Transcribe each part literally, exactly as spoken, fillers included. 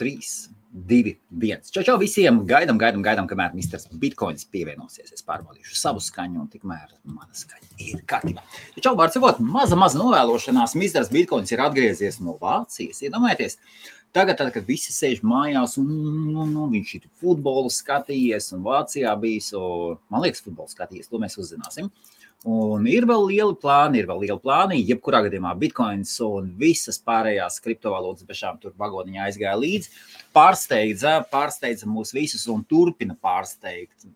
trīs, divi, viens. Čau, čau visiem! Gaidam, gaidam, gaidam, kamēr misters Bitcoins pievienosies. Es pārbaudīšu savu skaņu, un tikmēr mana skaņa ir kārtībā. Čau, vārdsakot, maza, maza novēlošanās. Misters Bitcoins ir atgriezies no Vācijas. Iedomājieties, tagad, tad, kad visi sēž mājās, un, un, un viņš ir futbolu skatījies, un Vācijā bijis, un, man liekas, futbolu skatījies, to mēs uzzināsim. Un ir vēl lieli plāni, ir vēl lieli plāni, jebkurā gadījumā Bitcoins un visas pārējās kriptovalūtas bez šām tur vagoniņā aizgāja līdz, pārsteidza, pārsteidza mūs visus un turpina pārsteigt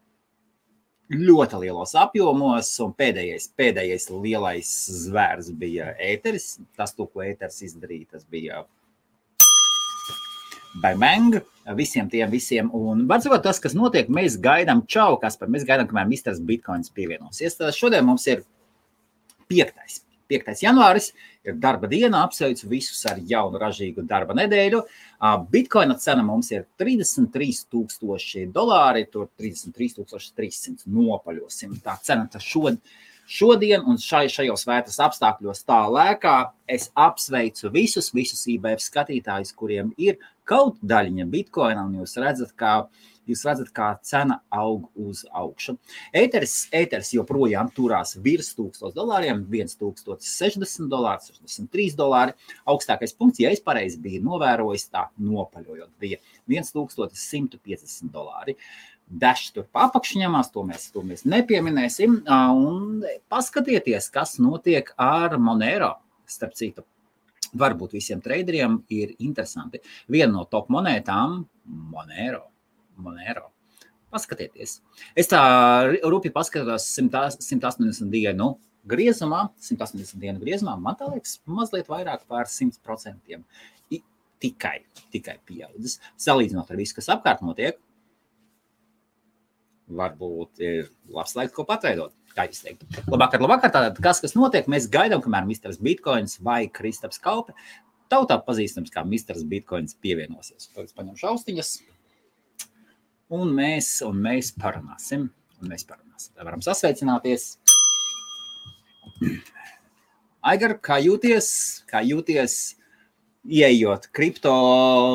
ļoti lielos apjomos, un pēdējais, pēdējais lielais zvērs bija ēteris, tas to, ko ēteris izdarīja, tas bija Bang, bang, visiem tiem, visiem. Un, varbūt tas, kas notiek, mēs gaidām čau, Kaspar, mēs gaidām, kamēr misters Bitcoins pievienosies. Šodien mums ir piektais. piektais janvāris ir darba diena, apsveicu visus ar jaunu ražīgu darba nedēļu. Bitcoina cena mums ir trīsdesmit trīs tūkstoši dolāri, tur trīsdesmit trīs tūkstoši trīs simti nopaļosim. Tā cena tā šodien. Šodien un šai, šajos vētras apstākļos tā lēkā es apsveicu visus, visus I B F skatītājus, kuriem ir kaut daļiņa bitkoina, un jūs redzat, kā, jūs redzat, kā cena aug uz augšu. Ēteris, ēteris joprojām turās virs tūkstoš dolāriem, viens tūkstoš sešdesmit dolāri, sešdesmit trīs dolāri. Augstākais punkts, ja es pareizi biju novērojis, tā nopaļojot bija viens tūkstoš simt piecdesmit dolāri. Dash tur pa apakšņamās, to mēs, to mēs nepieminēsim, un paskatieties, kas notiek ar Monero, starp citu. Varbūt visiem traderiem ir interesanti. Viena no top monētām – Monero. Monero. Paskatieties. Es tā rūpīgi paskatos simt astoņdesmit dienu griezumā, simt astoņdesmit dienu griezumā, man tā liekas mazliet vairāk par simt procenti. Tikai, tikai pieaudzis. Salīdzinot ar visu, kas apkārt notiek, varbūt ir labs laiks, ko patveidot, kā jūs teikt. Labvakar, labvakar, tātad, kas, kas notiek, mēs gaidām, kamēr misters Bitcoins vai Kristaps Kaupe, tautā pazīstams, kā misters Bitcoins pievienosies. Tad es paņemšu austiņas, un mēs, un mēs parunāsim, un mēs parunāsim. Tā varam sasveicināties. Aigar, kā jūties, kā jūties, ieejot kripto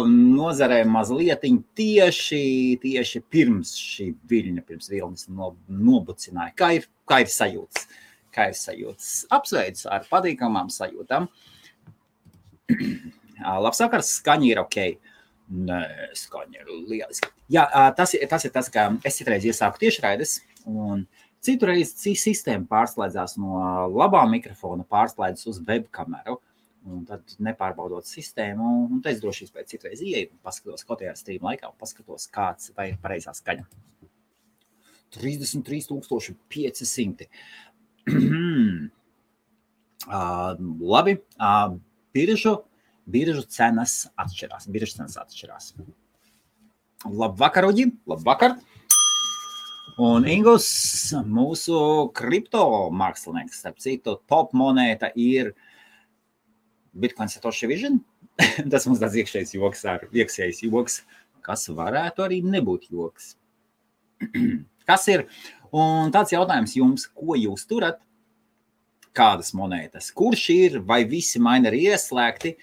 nozarē mazlietiņ tieši, tieši pirms šī viļņa, pirms vilnis no, nobucināja. Kā ir, kā ir sajūtas? Kā ir sajūtas? Apsveicu ar patīkamām sajūtām. Labs vakars, skaņa ir ok. Nē, skaņa ir lieliski. Jā, tas, tas ir tas, ka es citreiz iesāku tiešraides, un citreiz sistēma pārslēdzās no labā mikrofona, pārslēdzas uz webkameru. Un tad nepārbaudot sistēmu, un tad es drošības pēc citreiz ieeju un paskatos kotajā streama laikā un paskatos, kāds vai ir pareizā skaņa. trīsdesmit trīs tūkstoši pieci simti. uh, labi, uh, biržu, biržu cenas atšķirās. Biržu cenas atšķirās. Labvakar, Uģi, labvakar. Un Ingus, mūsu kripto mākslinieks, starp citu, top monēta ir Bitcoin Satoshi Vision, tas mums tāds iekšējais joks, ar, iekšējais joks, kas varētu arī nebūt joks. Kas ir? Un tāds jautājums jums, ko jūs turat? Kādas monētas? Kurš ir? Vai visi mineri ieslēgti?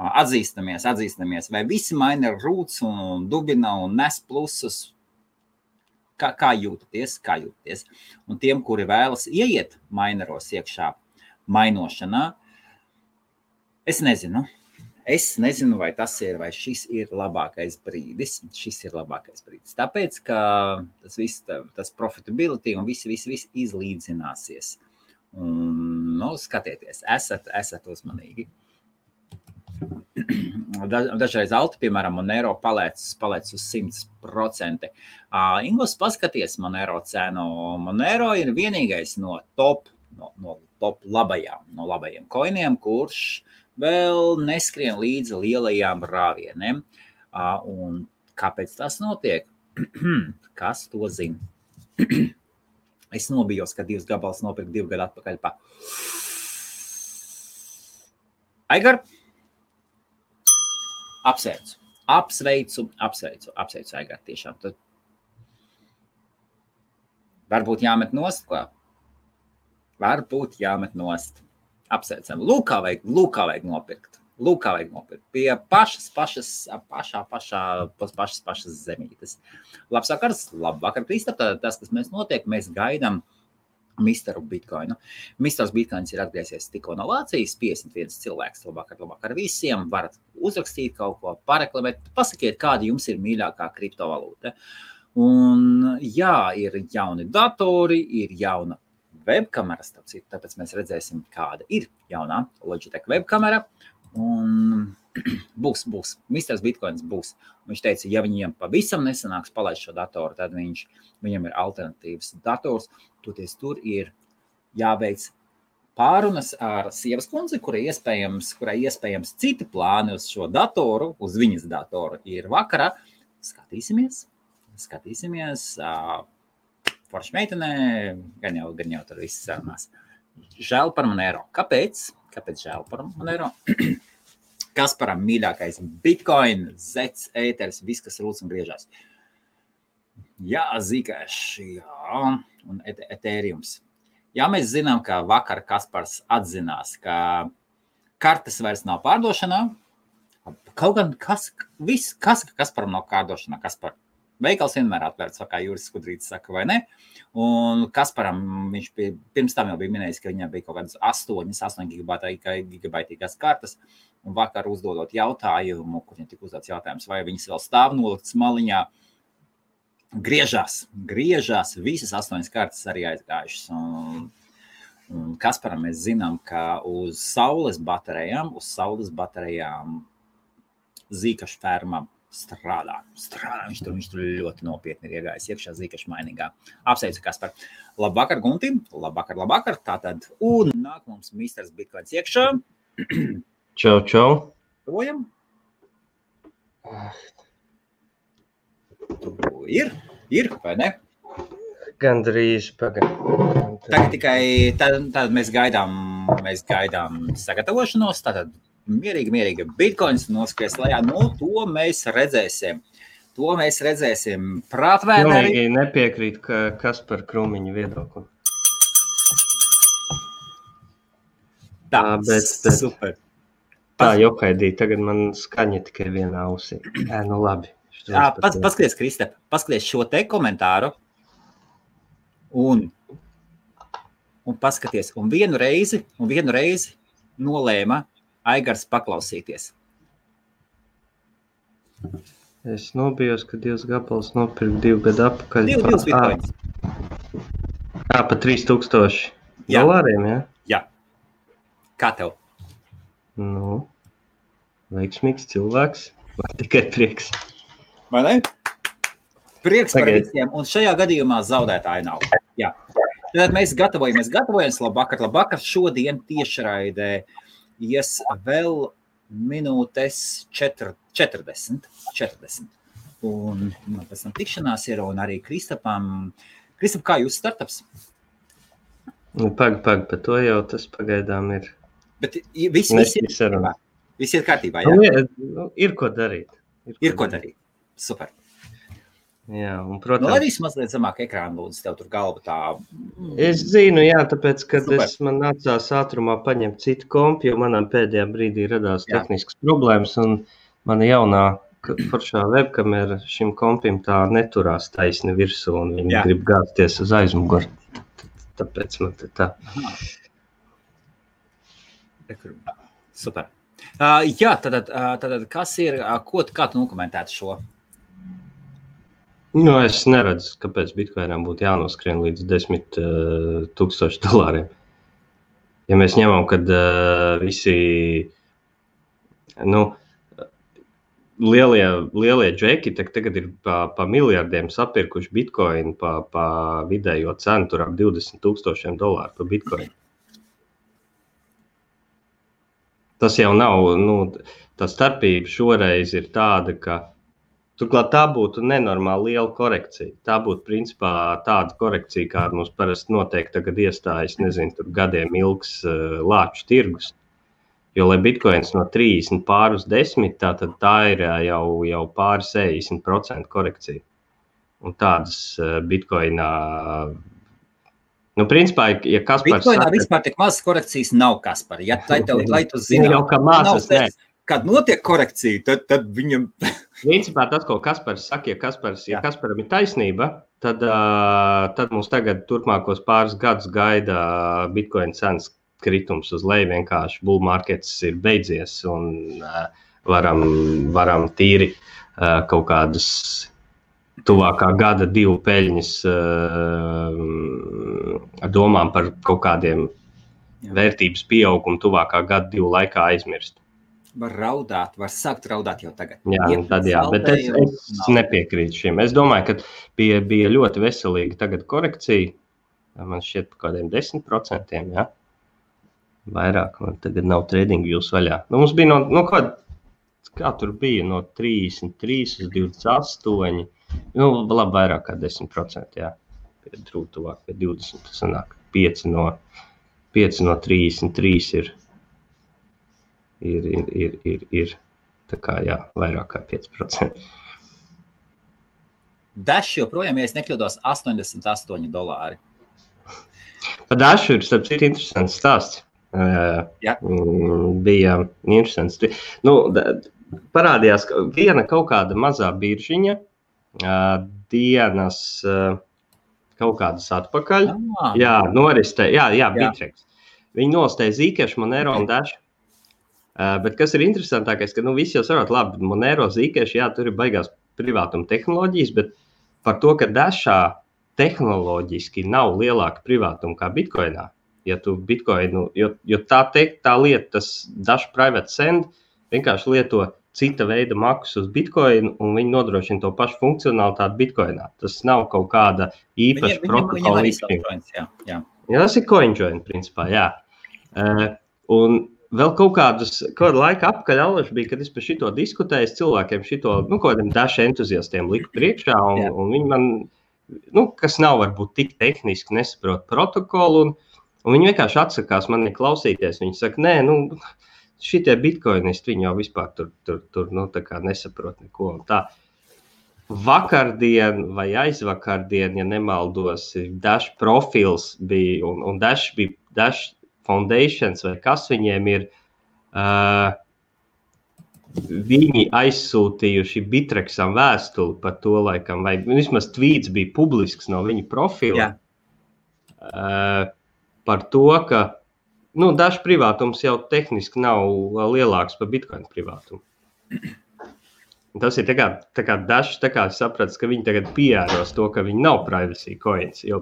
Atzīstamies, atzīstamies. Vai visi mineri rūts un dubina un nes plusus? Kā, kā jūtaties? Kā jūtaties? Un tiem, kuri vēlas ieiet mineros iekšā mainošanā, Es nezinu. Es nezinu, vai tas ir, vai šis ir labākais brīdis. Šis ir labākais brīdis. Tāpēc, ka tas viss, tas profitability un viss, viss, viss izlīdzināsies. Un, nu, skatieties, esat, esat uzmanīgi. Dažreiz alti, piemēram, Monero palēc, palēc uz simt procenti. Uh, Ingos, paskaties Monero cenu. Monero ir vienīgais no top, no, no top labajām, no labajiem koiniem, kurš vēl neskrien līdz lielajām rāvieniem. Un kāpēc tas notiek? Kas to zina? Es nobijos, ka divas gabals nopirka divu gadu atpakaļ pa. Aigar? Apsveicu. Apsveicu, apsveicu, apsveicu Aigar tiešām. Tad varbūt jāmet nost, ko? Varbūt jāmet nost. Apsveicam. Lūkā vajag, lūkā vajag nopirkt. Lūkā vajag nopirkt. Pie pašas, pašas, pašā, pašā, pašas, pašas zemītes. Labs vakars, labvakar, Kristap. Tātad tas, kas mēs notiek, mēs gaidām Misteru Bitcoinu. Misteru Bitcoins ir atgriezies tikko no Lācijas, piecdesmit viens cilvēks. Labvakar, labvakar visiem. Varat uzrakstīt kaut ko, pareklamēt. Pasakiet, kāda jums ir mīļākā kriptovalūta. Un jā, ir jauni datori, ir jauna webkameras, tāpēc mēs redzēsim, kāda ir jaunā Logitech webkamera. Un būs, būs. Misters Bitcoins būs. Viņš teica, ja viņiem pavisam nesanāks palaist šo datoru, tad viņš, viņam ir alternatīvs dators. Toties tur ir jāveic pārunas ar sievas kundzi, kurai iespējams, kurai iespējams citi plāni uz šo datoru, uz viņas datoru ir vakarā. Skatīsimies, skatīsimies. Forši meitenē, gan jau, gan jau tur viss sarunās. Žēl par Monero. Kāpēc? Kāpēc žēl par Monero? Kasparam mīļākais Bitcoin, Zets, Ethers, viss, kas rūc un griežās. Jā, Zcash, jā, un et- Ethereums. Jā, mēs zinām, ka vakar Kaspars atzinās, ka kartes vairs nav pārdošanā. Kaut gan kas, viss, kas, ka Kasparam nav pārdošanā, Kaspar. Veikals vienmēr atvērts, kā Jūras Skudrītis saka, vai ne? Un Kasparam, viņš pie, pirms tam jau bija minējis, ka viņam bija kaut kādas astoņas, astoņu gigabaitīgās kartas. Un vakar uzdodot jautājumu, kur viņam tika uzdots jautājums, vai viņas vēl stāv noliktas maliņā, griežās, griežās, visas astoņas kartas arī aizgājušas. Un, un Kasparam mēs zinām, ka uz saules baterējām, uz saules baterējām Zcash fermā, Strādā, strādā, viņš tur, viņš tur ļoti nopietni ir iegājis iekšā Zcash mainīgā. Apsveicu Kaspar. Labvakar, Guntim, labvakar, labvakar. Tātad, un nāk mums Misters Bitcoins iekšā. Čau, čau. Tuvojam. Ir, ir, vai ne? Gandrīz, pagaidām. Tagad tikai, tad, tad mēs gaidām, mēs gaidām sagatavošanos, tātad. Mierīgi, mierīgi Bitcoins noskries lejā. Nu, to mēs redzēsim. To mēs redzēsim. Prātvēneri. Pilnīgi nepiekrīt, ka kas par Krūmiņu viedokli. Tā, tā bet, bet, super. Tā jokaidīja. Tagad man skaņa tikai vienā ausī. Ē, nu labi. Jā, pas, paskaties, Kristap, paskaties šo te komentāru. Un, un paskaties. Un vienu reizi, un vienu reizi nolēma Aigars paklausīties. Es nobijos, ka divas gabalas nopirku divu gadu apakaļ. Divu, divas bitcoins. Jā, pa trīs tūkstoši jā. Dolāriem, jā? Jā. Kā tev? Nu, veiksmīgs cilvēks, vai tikai prieks. Vai ne? Prieks Tagad. Par visiem, un šajā gadījumā zaudētāji nav. Jā. Tad mēs gatavojamies, gatavojamies, labvakar, labvakar, šodien tiešraidē. Ies vēl minūtes četrdesmit. Un man pēc tam tikšanās ir, un arī Kristapam. Kristap, kā jūs startups? Nu, pag, pag, pa to jau tas pagaidām ir. Bet viss, viss ir kārtībā. Viss ir kārtībā, jā? Nu, ir, ir ko darīt. Ir, ir ko darīt. darīt. Super. Jā, un protams... Nu, arī mazliet zemāk ekrāna lūdzu, tev tur galva tā... Es zinu, jā, tāpēc, kad Super. es man nācās ātrumā paņemt citu kompi, jo manām pēdējā brīdī radās jā. Tehniskas problēmas, un mana jaunā foršā webkamera šim kompim tā neturās taisni virsū, un viņa jā. Grib gāzties uz aizmuguri. Tāpēc man te tā... Super. Uh, jā, tātad, tātad, kas ir, ko, kā tu nokomentētu šo? Nu, es neredzu, kāpēc Bitcoinam būtu jānoskrien līdz desmit tūkstoši dolāriem. Ja mēs ņemam, kad uh, visi, nu, lielie, lielie džeki tagad ir pa, pa miljardiem sapirkuši Bitcoin pa, pa vidējo cenu, tur ap divdesmit tūkstošiem dolāru pa Bitcoin. Tas jau nav, nu, tā starpība šoreiz ir tāda, ka turklāt tā būtu nenormāli liela korekcija. Tā būtu, principā, tāda korekcija, kā mums parasti noteikti tagad iestājas, nezinu, tur gadiem ilgs uh, lāču tirgus. Jo, lai bitcoins no trīsdesmit pār uz desmit, tā, tad tā ir jau, jau pār sešdesmit procenti korekcija. Un tādas uh, bitcoinā... Nu, principā, ja Kaspars... Bitcoinā saka, vispār tik mazas korekcijas nav, Kaspar. Ja, lai, tev, lai tu zini... Jau, ka mazas, ne. kad notiek korekcija, tad, tad viņam... Principā tas, ko Kaspars saka, ja, Kaspars, ja Kasparam ir taisnība, tad, tad mums tagad turpmākos pāris gadus gaida Bitcoin cenas kritums uz leju, vienkārši bull markets ir beidzies un varam, varam tīri kaut kādas tuvākā gada divu peļņas ar domām par kaut kādiem vērtības pieaugumu tuvākā gada divu laikā aizmirst. Var raudāt, var sākt raudāt jau tagad. Jā, Iet, tad jā, bet es, es nepiekrītu šiem. Es domāju, ka bija, bija ļoti veselīga tagad korekcija, man šķiet par kādiem desmit procentiem, jā. Vairāk, man tagad nav trading views vaļā. Nu, mums bija no, no kāda, kā tur bija, no trīsdesmit trīs uz divdesmit astoņi, nu, labi vairāk kā desmit procenti, jā. Trūtuvāk, pie divdesmit, sanāk, pieci no, pieci no trīsdesmit trīs ir, ir, ir, ir, ir, ir, tā kā, jā, vairāk kā pieci procenti. Dash joprojām, ja es nekļūdos, astoņdesmit astoņi dolāri. Par Dash ir, starp citu, interesants stāsts. Jā. Bija interesants. Nu, parādījās viena kaut kāda mazā biržiņa dienas kaut kādas atpakaļ. Ah. Jā, noristē, jā, jā, Bittrex. Viņi nostēja Zcash, Monero un Dash. Bet kas ir interesantākais, ka nu, visi jau sarot, labi, Monero, Zcash, jā, tur ir baigās privātuma tehnoloģijas, bet par to, ka Dashā tehnoloģiski nav lielāka privātuma kā Bitcoinā. Ja tu Bitcoinu, jo, jo tā, te, tā lieta, tas Dash private send, vienkārši lieto cita veida makus uz Bitcoinu, un viņi nodrošina to pašu funkcionalitāti Bitcoinā. Tas nav kaut kāda īpaša protokola izpilda. Jā, jā. Ja, tas ir CoinJoin, principā, jā. Uh, un vēl kaut kādus, kādu laiku apkaļ alaši bija, kad es par šito diskutēju, cilvēkiem šito, nu, kādiem Dash entuziastiem liku priekšā, un, un viņi man, nu, kas nav varbūt tik tehniski nesaprot protokolu, un Un viņi vienkārši atsakās mani klausīties. Viņi saka, nē, nu, šitie bitcoinisti, viņi jau vispār tur, tur, tur nu, tā kā nesaprot neko. Un tā vakardien vai aizvakardien, ja nemaldos, Dash profils bija un, un Dash bija Dash Foundations vai kas viņiem ir, uh, viņi aizsūtījuši Bitrexam vēstuli par to laikam, vai vismaz tweets bija publisks no viņa profila. Uh, par to, ka, nu, Dash privātums jau tehniski nav lielāks par Bitcoin privātumu. Tas ir tā kā, tā kā Dash, tā kā saprats, ka viņi tagad pieēros to, ka viņi nav privacy coins, jo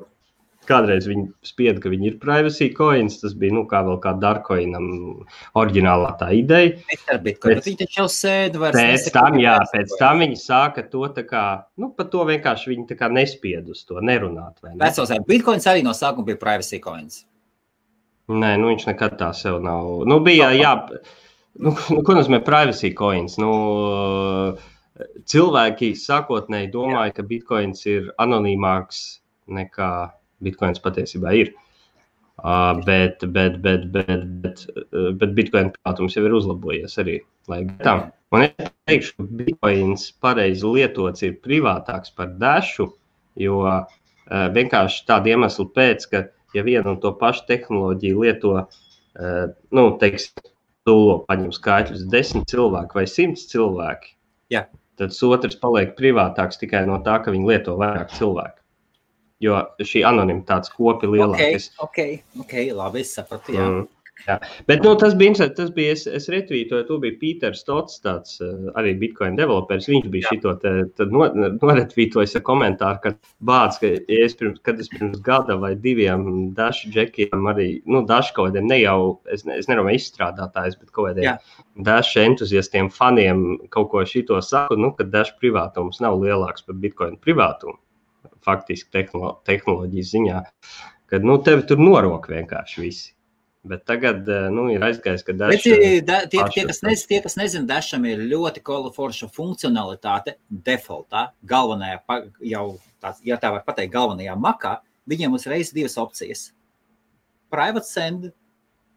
kādreiz viņi spieda, ka viņi ir privacy coins, tas bija, nu, kā vēl kā Darkcoinam oriģinālā tā ideja. Pēc, Bitcoin, pēc, bet jau sēd, vairs pēc tam, jā, pēc vai. Tam viņi sāka to tā kā, nu, par to vienkārši viņi tā kā nespied uz to, nerunāt. Vai ne? Vecos, Bitcoins arī no sākuma bija privacy coins. Nē, nu viņš nekad tā sev nav. Nu bija, jā, nu, ko nozīmē privacy coins? Nu, cilvēki sākotnēji domāja, jā. Ka Bitcoins ir anonīmāks nekā Bitcoins patiesībā ir, uh, bet, bet, bet, bet, bet, bet Bitcoin privātums jau ir uzlabojies arī laika tam. Un es teikšu, ka Bitcoins pareizi lietots ir privātāks par Dashu, jo uh, vienkārši tādu iemeslu pēc, ka ja vienu un to pašu tehnoloģiju lieto, uh, nu, teiksim, tūlo paņem skaitļus desmit cilvēki vai simts cilvēki, jā. Tad otrs paliek privātāks tikai no tā, ka viņi lieto vairāk cilvēku, jo šī anonimitātes kopi lielākas. Okay, ok, ok, labi, es sapratu, jā. Mm, jā. Bet, nu, tas bija, tas bija, es, es retvītoju, tu bija Pīter Stots, tāds uh, arī Bitcoin developers, viņš bija jā. Šito, te, tad no, noretvītojas ar komentāru, kad bāds, ka, ja es pirms, kad es pirms gada vai diviem Dash džekiem arī, nu, Dash kaut kādiem ne jau, es, es nerunāju izstrādātājs, bet kaut kādiem Dash entuziastiem faniem kaut ko šito saku, nu, ka Dash privātums nav lielāks par Bitcoin privātumu. Faktiski tehnolo- tehnoloģijas ziņā, kad, nu, tevi tur norok vienkārši visi. Bet tagad, nu, ir aizgājis, ka Dash... Bet da, tie, tie, kas nez, tie, kas nezina, Dasham ir ļoti forša funkcionalitāte defaultā, galvenajā, jau tā, ja tā var pateikt, galvenajā makā, viņiem uzreiz divas opcijas. Private send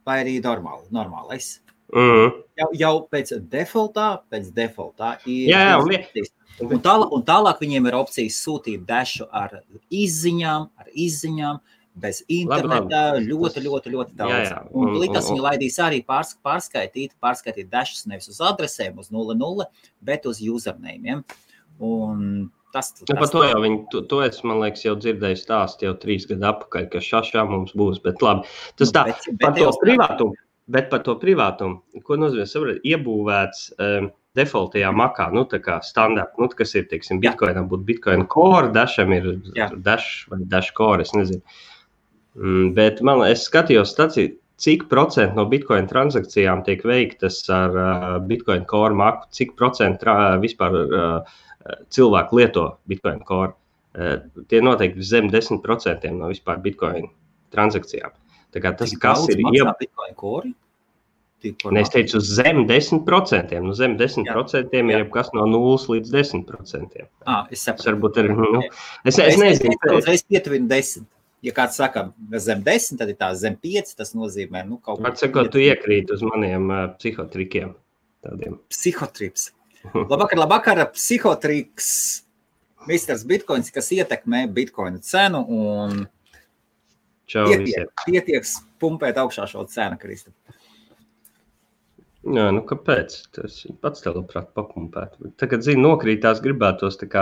vai arī normāli, normālais. Mm-hmm. Jau, jau pēc defaultā, pēc defaultā ir... Jā, jā, un... Un tālāk, un tālāk viņiem ir opcijas sūtīt Dashu ar izziņām, ar izziņām, bez interneta, labi, labi. Ļoti, ļoti, ļoti daudz. Jā, jā. Un likās viņa laidīs arī pārsk, pārskaitīt, pārskaitīt dashus nevis uz adresēm, uz nulle nulle, bet uz username-iem. Un tas... tas ja, par to jau viņi, to, to es, man liekas, jau dzirdēju stāstu jau trīs gadu apakaļ, ka šašā mums būs, bet labi. Tas tā, bet, bet par to privātumu, bet par to privātumu, ko nozīmē, sapratu, iebūvēts... Um, defaultajā makā, nu tā kā standarta, nu kas ir, teiksim, Bitcoinam būtu Bitcoin Core, Dasham ir Jā. Dash vai Dash Core, es nezinu. Bet man, es skatījos stāciju, cik procentu no Bitcoin transakcijām tiek veiktas ar uh, Bitcoin Core maku, cik procentu uh, vispār uh, cilvēku lieto Bitcoin Core. Uh, tie noteikti zem desmit procenti no vispār Bitcoin transakcijām. Tā kā tas, cik kas ir... Ieb... Bitcoin Core? Ne, es teicu, uz zem desmit procenti. Nu, zem desmit procenti jā, jā. Ir kas no nulles līdz desmit procenti. Ah, es sapratu. Varbūt arī, nu, es, es nezinu. Es, es pietuvinu desmit. Ja kāds saka, zem desmit, tad ir tā zem pieci, tas nozīmē, nu, kaut kā... Saka, tu iekrīt uz maniem uh, psihotrikiem. Tādiem. Psihotrips. Labvakar, labvakar, psihotriks. Misters Bitcoins, kas ietekmē Bitcoina cenu un... Čau pietiek, pietiek pumpēt augšā šo cenu, Krista. Jā, nu kāpēc? Tas pats tev labprāt papumpēt. Tagad, zini, nokrītās gribētos tā kā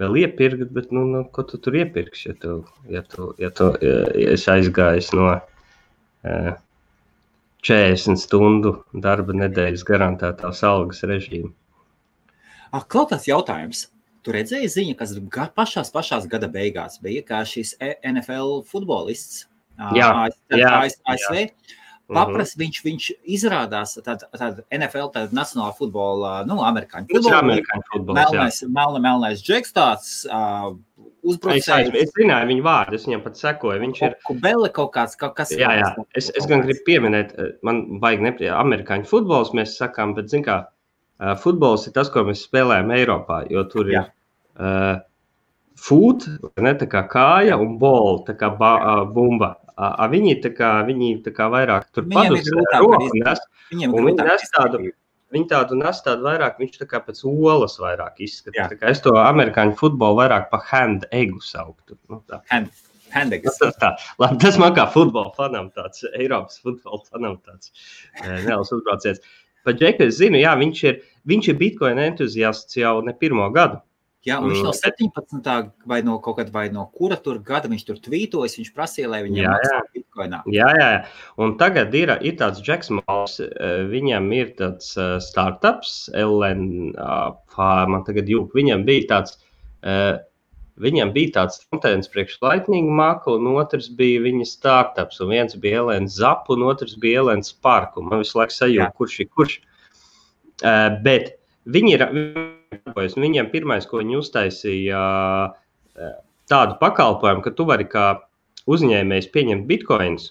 vēl iepirkt, bet, nu, nu ko tu tur iepirks, ja tu, ja tu, ja tu, ja, ja es aizgājis no eh, četrdesmit stundu darba nedēļas garantētās algas režīma. Ah, klautās jautājums. Tu redzēji ziņa, kas pašās, pašās gada beigās bija, kā šis N F L futbolists A S V. Papras, viņš, viņš izrādās tāda tād N F L, tāda nacionāla futbola, nu, amerikāņu futbola. Amerikāņu futbola, melnais, melnais, melnais džeks tāds uh, uzbrucējs. Es, es zināju viņu vārdu, es viņam pat sekoju. Viņš ir... Kubele kaut kāds, kaut kas. Jā, jā, es, es gan gribu pieminēt, man vajag neprie, amerikāņu futbols mēs sakām, bet, zin kā, futbols ir tas, ko mēs spēlējam Eiropā, jo tur ir uh, foot, ne, tā kā kāja un ball, tā kā ba, uh, bumba. A viņi tā kā, viņi tā kā vairāk tur padus rokas nes, un viņi nes tādu, viņi tādu nes tādu vairāk, viņš tā kā pēc olas vairāk izskatās. Tā kā es to amerikāņu futbolu vairāk pa hand eggu sauktu. Nu, tā. Hand, hand eggs. Tas, tā, labi, tas man kā futbola fanam tāds, Eiropas futbola fanam tāds nelas uzbraucies. Pa Džeku es zinu, jā, viņš ir, viņš ir Bitcoin entuziasts jau ne pirmo gadu. Jā, un viņš no septiņpadsmitā vai no kaut kad vai no kura tur gada viņš tur tvītojas, viņš prasīja, lai viņam maksā Bitcoinā. Jā, jā, un tagad ir, ir tāds Jack Mallers, viņam ir tāds startups, L N, man tagad jūk, viņam bija tāds, viņam bija tāds frontends priekš Lightning maku, un otrs bija viņa startups, un viens bija L N Zap, un otrs bija L N Spark, un man visu laiku sajūk, kurš ir kurš, bet viņi ir... Viņiem pirmais, ko viņi uztaisīja tādu pakalpojumu, ka tu vari kā uzņēmējs pieņemt bitcoins,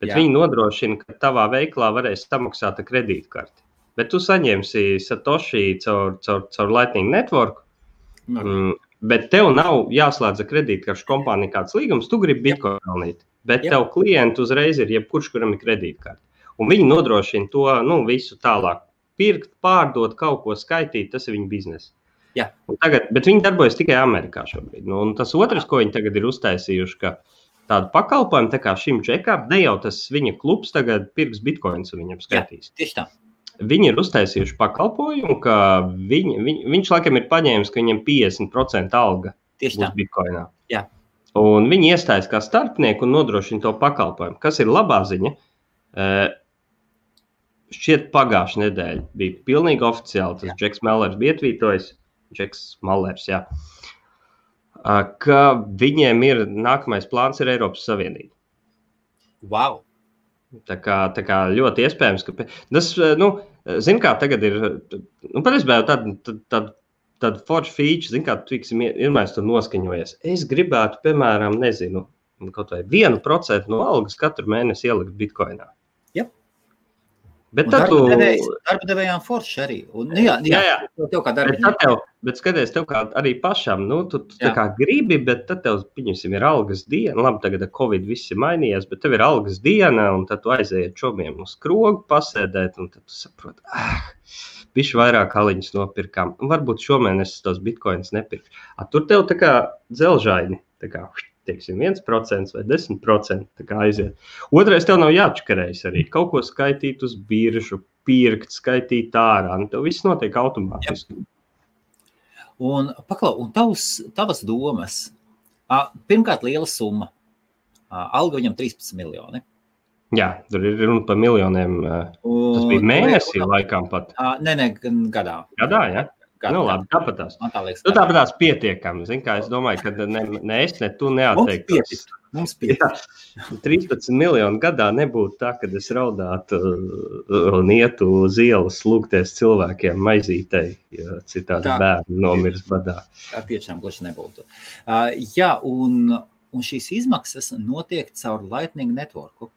bet Jā. Viņi nodrošina, ka tavā veiklā varēs samaksāt kredītkarti. Bet tu saņemsi Satoshi caur, caur, caur Lightning Network, mm, bet tev nav jāslēdza kredītkaršu kompānija kāds līgums, tu gribi bitcoin pelnīt, bet Jā. Tev klienti uzreiz ir jebkurš, kuram ir kredītkarti. Un viņi nodrošina to nu, visu tālāk. Pirkt, pārdot, kaut ko skaitīt, tas ir viņa biznesa. Jā. Un tagad, bet viņi darbojas tikai Amerikā šobrīd. Nu, un tas otrs, ko viņi tagad ir uztaisījuši, ka tādu pakalpojumu, tā kā šim čekam, ne jau tas viņa klubs tagad pirks bitcoins un viņam skaitīs. Jā, tieši tā. Viņi ir uztaisījuši pakalpojumu, ka viņ, viņ, viņš laikam ir paņēmis, ka viņam piecdesmit procenti alga tieši būs tā. Bitcoinā. Jā. Un viņi iestājas kā starpnieku un nodrošina to pakalpojumu. Kas ir labā ziņa? Uh, Šķiet pagājušā nedēļa bija pilnīgi oficiāli, tas Jack Mallers bija ietvītojis, Jack Mallers, jā, ka viņiem ir nākamais plāns ir Eiropas Savienība. Wow! Tā kā, tā kā ļoti iespējams, ka... Tas, nu, zin kā, tagad ir, nu, patiesībā tāda, tāda, tāda forša feature, zin kā, tu tiksim, vienmēr tu noskaņojies. Es gribētu, piemēram, nezinu, kaut vai vienu procentu no algas katru mēnesi ielikt bitcoinā. Bet un tad darba tu devējs, darba devējām forši arī. Un nu, jā, jā, jā, jā. Tev kā darba. Bet tad tev, bet skaties, tev kā arī pašam, nu, tu, tu tā kā gribi, bet tad tev, piņemsim, ir algas diena. Labi, tagad Covid viss ir mainījies, bet tev ir algas diena, un tad tu aizēji čomiem uz krogu pasēdēt, un tad tu saproti, ah, bišķi vairāk aliņus nopirkām. Un varbūt šomēnes tos bitcoins nepirks. A tur tev tā kā dzelžaini, tā kā teiksim, viens procents vai desmit procenti tā kā aiziet. Otrais, tev nav jāatškarējis arī. Kaut ko skaitīt uz biržu, pirkt, skaitīt ārā. Nu, tev viss notiek automātiski. Jā. Un, paklau, un tavs, tavas domas. Pirmkārt, liela summa. Alga viņam trīspadsmit miljoni. Jā, tur ir runa par miljoniem. Tas bija mēnesī laikām pat. Nē, nē, gadā. Gadā, jā. Gadu, nu, labi, tāpatās. Tā liekas, nu, tāpatās pietiekami. Zin kā, es domāju, ka ne, ne es, ne tu neatteiktos. Mums pietiks. trīspadsmit miljonu gadā nebūtu tā, kad es raudātu un ietu uz ielas lūgties cilvēkiem maizītei, jo citādi bērni nomirs badā. Tā tiešām gluži nebūtu. Uh, jā, un, un šīs izmaksas notiek caur Lightning Networku.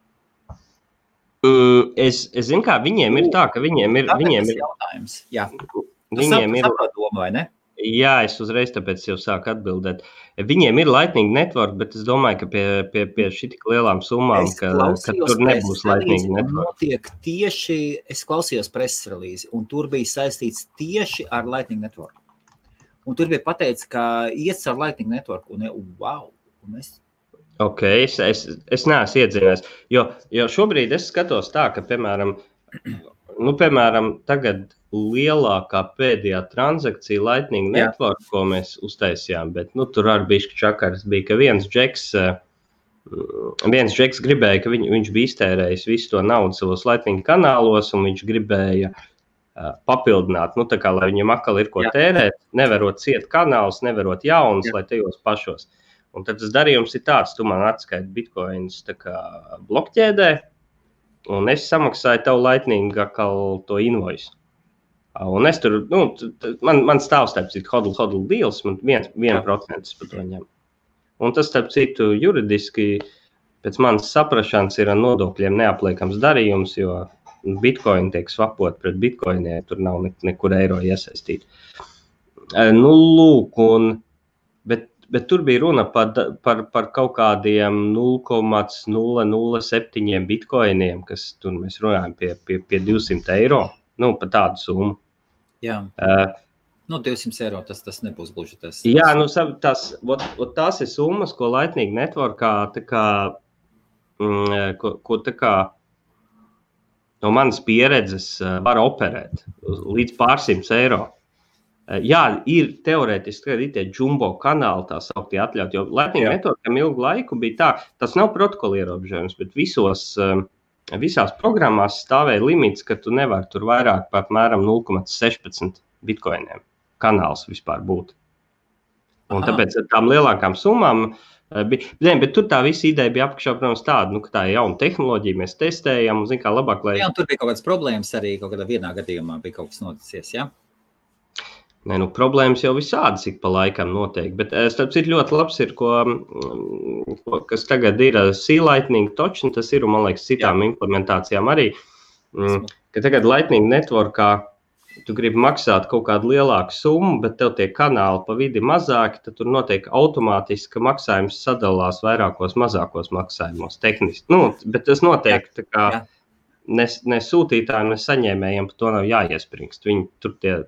Uh, es, es zinu kā, viņiem ir tā, ka viņiem ir... Tāpēc viņiem ir jautājums, jā. Viņiem ir, doma, vai ne? Jā, es uzreiz tāpēc jau sāku atbildēt. Viņiem ir Lightning Network, bet es domāju, ka pie, pie, pie šitik lielām summām, ka, ka tur nebūs Lightning Network. Notiek tieši, es klausījos preses relīzi, un tur bija saistīts tieši ar Lightning Network. Un tur bija pateicis, ka iet ar Lightning Network, un wow, un es... Ok, es, es, es neesmu iedzīvies, jo, jo šobrīd es skatos tā, ka, piemēram, nu, piemēram, tagad lielākā pēdējā transakcija Lightning Network, jā. Ko mēs uztaisījām, bet nu, tur arī bišķi čakars bija, ka viens džeks, viens džeks gribēja, ka viņ, viņš bija iztērējis visu to naudu savos Lightning kanālos, un viņš gribēja uh, papildināt, nu tā kā, lai viņam atkal ir ko jā. Tērēt, nevarot ciet kanālus, nevarot jaunus, jā. Lai tajos pašos. Un tad tas darījums ir tāds, tu man atskaiti bitcoins tā kā blokķēdē, un es samaksāju tavu Lightning atkal to invoice. Un es tur, nu, man, man stāv starp citu hodl hodl deals, man viens procents par to ņem. Un tas starp citu juridiski, pēc manas saprašanas, ir ar nodokļiem neapliekams darījums, jo bitcoin tiek svapot pret bitcoinie, tur nav ne, nekur eiro iesaistīt. Nu, lūk, un, bet, bet tur bija runa par, par, par kaut kādiem nulle komats nulle nulle septiņi bitcoiniem, kas tur mēs runājam pie, pie, pie divsimt eiro. Nu, pa tādu summu. Jā, uh, nu divsimt eiro, tas, tas nebūs gluži tas. Jā, nu tas, ot, ot tās ir summas, ko Lightning Networkā, tā kā, mm, ko, ko tā kā no manas pieredzes var operēt līdz pārsimt eiro. Uh, jā, ir teorētiski, kad ir tie jumbo kanāli tā sauktie atļaut, jo Lightning jā. Networkam ilgu laiku bija tā, tas nav protokoli ierobežojums, bet visos... Um, Visās programmās stāvēja limits, ka tu nevar tur vairāk par apmēram nulle komats sešpadsmit bitcoiniem kanāls vispār būt. Un aha. Tāpēc ar tām lielākām summām, bija, ne, bet tur tā visa ideja bija apakšā, protams, tāda, nu, ka tā ir jauna tehnoloģija, mēs testējām un, zin kā, labāk, lai... Jā, tur bija kaut kāds problēmas arī, kaut kādā vienā gadījumā bija kaut kas noticies, jā? Nē, nu, problēmas jau visādas ik pa laikam notiek, bet starp citu ļoti labs ir, ko, ko kas tagad ir C-Lightning Touch, un tas ir, un, man liekas, citām jā. Implementācijām arī, m, ka tagad Lightning Networkā tu gribi maksāt kaut kādu lielāku summu, bet tev tie kanāli pa vidi mazāki, tad tur notiek automātiski, ka maksājums sadalās vairākos mazākos maksājumos tehniski. Nu, bet tas notiek jā. Tā kā ne, ne sūtītājiem, ne saņēmējiem, par to nav jāiespringst, viņi tur tie...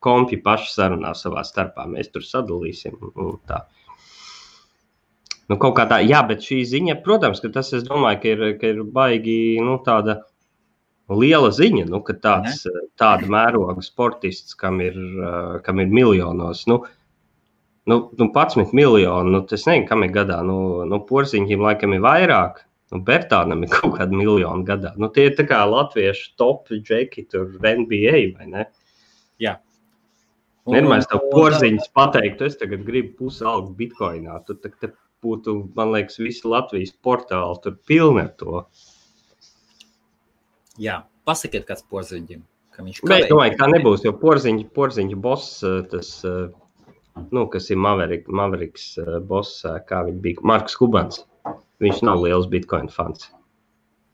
Kompi paši sarunā savā starpā, mēs tur sadalīsim un tā. Nu, kaut kā tā, jā, bet šī ziņa, protams, ka tas, es domāju, ka ir, ka ir baigi, nu, tāda liela ziņa, nu, ka tāds, tāda mēroga sportists, kam ir, kam ir miljonos, nu, nu, nu padsmit miljoni, nu, tas nezinu, kam ir gadā, nu, nu, Porziņķim laikam ir vairāk, nu, Bertānam ir kaut kādu miljonu gadā, nu, tie ir tā kā latviešu top džeki tur N B A, vai ne? Jā. Nermais tev Porziņas pateiktu, es tagad gribu pusi algu bitcoinā, tur te būtu, man liekas, visi Latvijas portāli, tur pilni ar to. Jā, pasakiet kāds Porziņģim, ka viņš kavē. Es domāju, tā nebūs, jo Porziņģi, Porziņģi boss, tas, nu, kas ir Maverik, Mavericks boss, kā viņi bija, Marks Kubans, viņš nav liels bitcoin fans.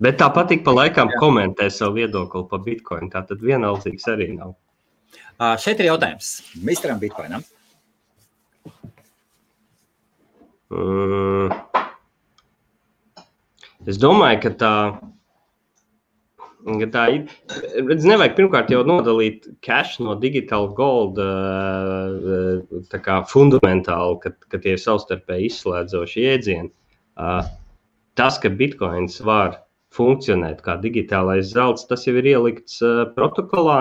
Bet tāpat ik pa laikām jā. Komentē savu viedokli par bitcoin, tā tad vienaldzīgs arī nav. Uh, šeit ir jautājums. Misteram Bitcoinam. Mm. Es domāju, ka tā, ka tā ir, redz, nevajag pirmkārt jau nodalīt cash no digital gold uh, tā kā fundamentāli, ka, ka tie ir savstarpēji izslēdzoši iedzieni. Uh, tas, ka bitcoins var funkcionēt kā digitālais zelts, tas jau ir ielikts uh, protokolā.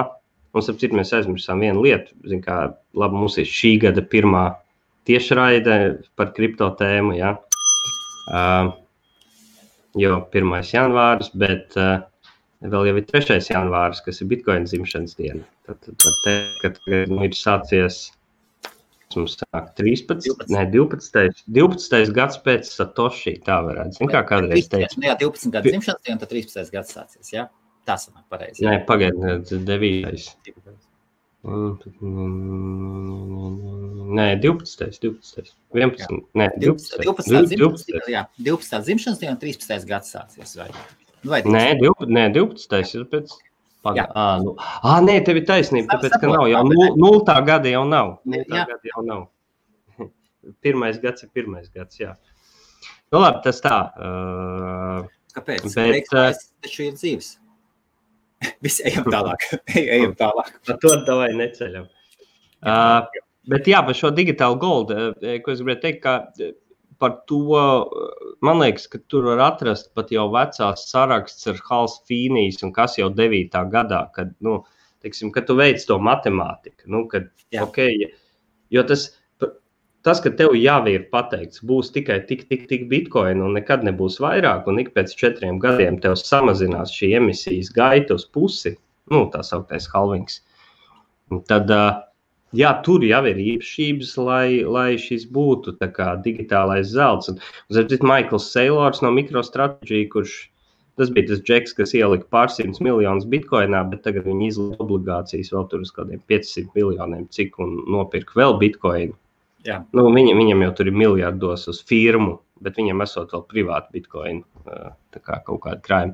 Un, starp citu, mēs aizmirsām vienu lietu. Zin kā, labi, mums ir šī gada pirmā tiešraide par kripto tēmu, ja? Uh, jo pirmais janvāris, bet uh, vēl jau ir trešais janvāris, kas ir Bitcoin dzimšanas diena. Tad, tad, tad te, ka tagad nu, ir sācies, mums sāk trīspadsmitais, ne, divpadsmitais, divpadsmitais gads pēc Satoshi, tā varētu. Zin kā kādreiz teicu. Jā, divpadsmitais gada dzimšanas diena, tad trīspadsmitais gads sācies, jā? Tā sanāk pareizi. Nē, pagaid, devītais. Nē, divpadsmitais, divpadsmitais, vienpadsmitais, nē, divpadsmitais. divpadsmitais, divpadsmitais, divpadsmitais, divpadsmitais, divpadsmitais, divpadsmitais, divpadsmitais, divpadsmitais, divpadsmitais, divpadsmitais, divpadsmitais, jā, divpadsmitais dzimšanas diena, trīspadsmitais gads sācies, vai? Vai nē, divpadsmitais ir pēc... Pagad, ā, nu, ā, nē, tev ir taisnība, tāpēc, ka nav, jau nultā gada jau nav. Nultā gada jau nav. Pirmais gads ir pirmais gads, jā. Nu, labi, tas tā. Uh, Kāpēc? Bet, Reiks, taču ir dzīves. Visi ejam tālāk. ejam tālāk. Par to davai neceļam. Uh, bet jā, par šo digitālu gold, ko es gribētu teikt, ka par to, man liekas, ka tur var atrast pat jau vecās saraksts ar Hal Finney's un kas jau devītā gadā, kad, nu, teiksim, kad tu veic to matemātiku, nu, kad, jā. ok, jo tas... Tas, ka tev jau ir pateikts, būs tikai tik, tik, tik bitcoin un nekad nebūs vairāk, un ik pēc četriem gadiem tev samazinās šī emisijas gaita uz pusi, nu, tā sauktais halvings, tad, jā, tur jau ir īpašības, lai, lai šis būtu tā kā digitālais zelts. Un, zinu, Michael Saylors no MicroStrategy, kurš, tas bija tas džeks, kas ielika pārsimts miljonus bitcoinā, bet tagad viņi izlika obligācijas vēl tur uz kādiem piecsimt miljoniem, cik un nopirka vēl bitcoinu. Jā. Nu, viņam, viņam jau tur ir miljardos uz firmu, bet viņam esot vēl privāti bitcoin, tā kā kaut kāda krājuma.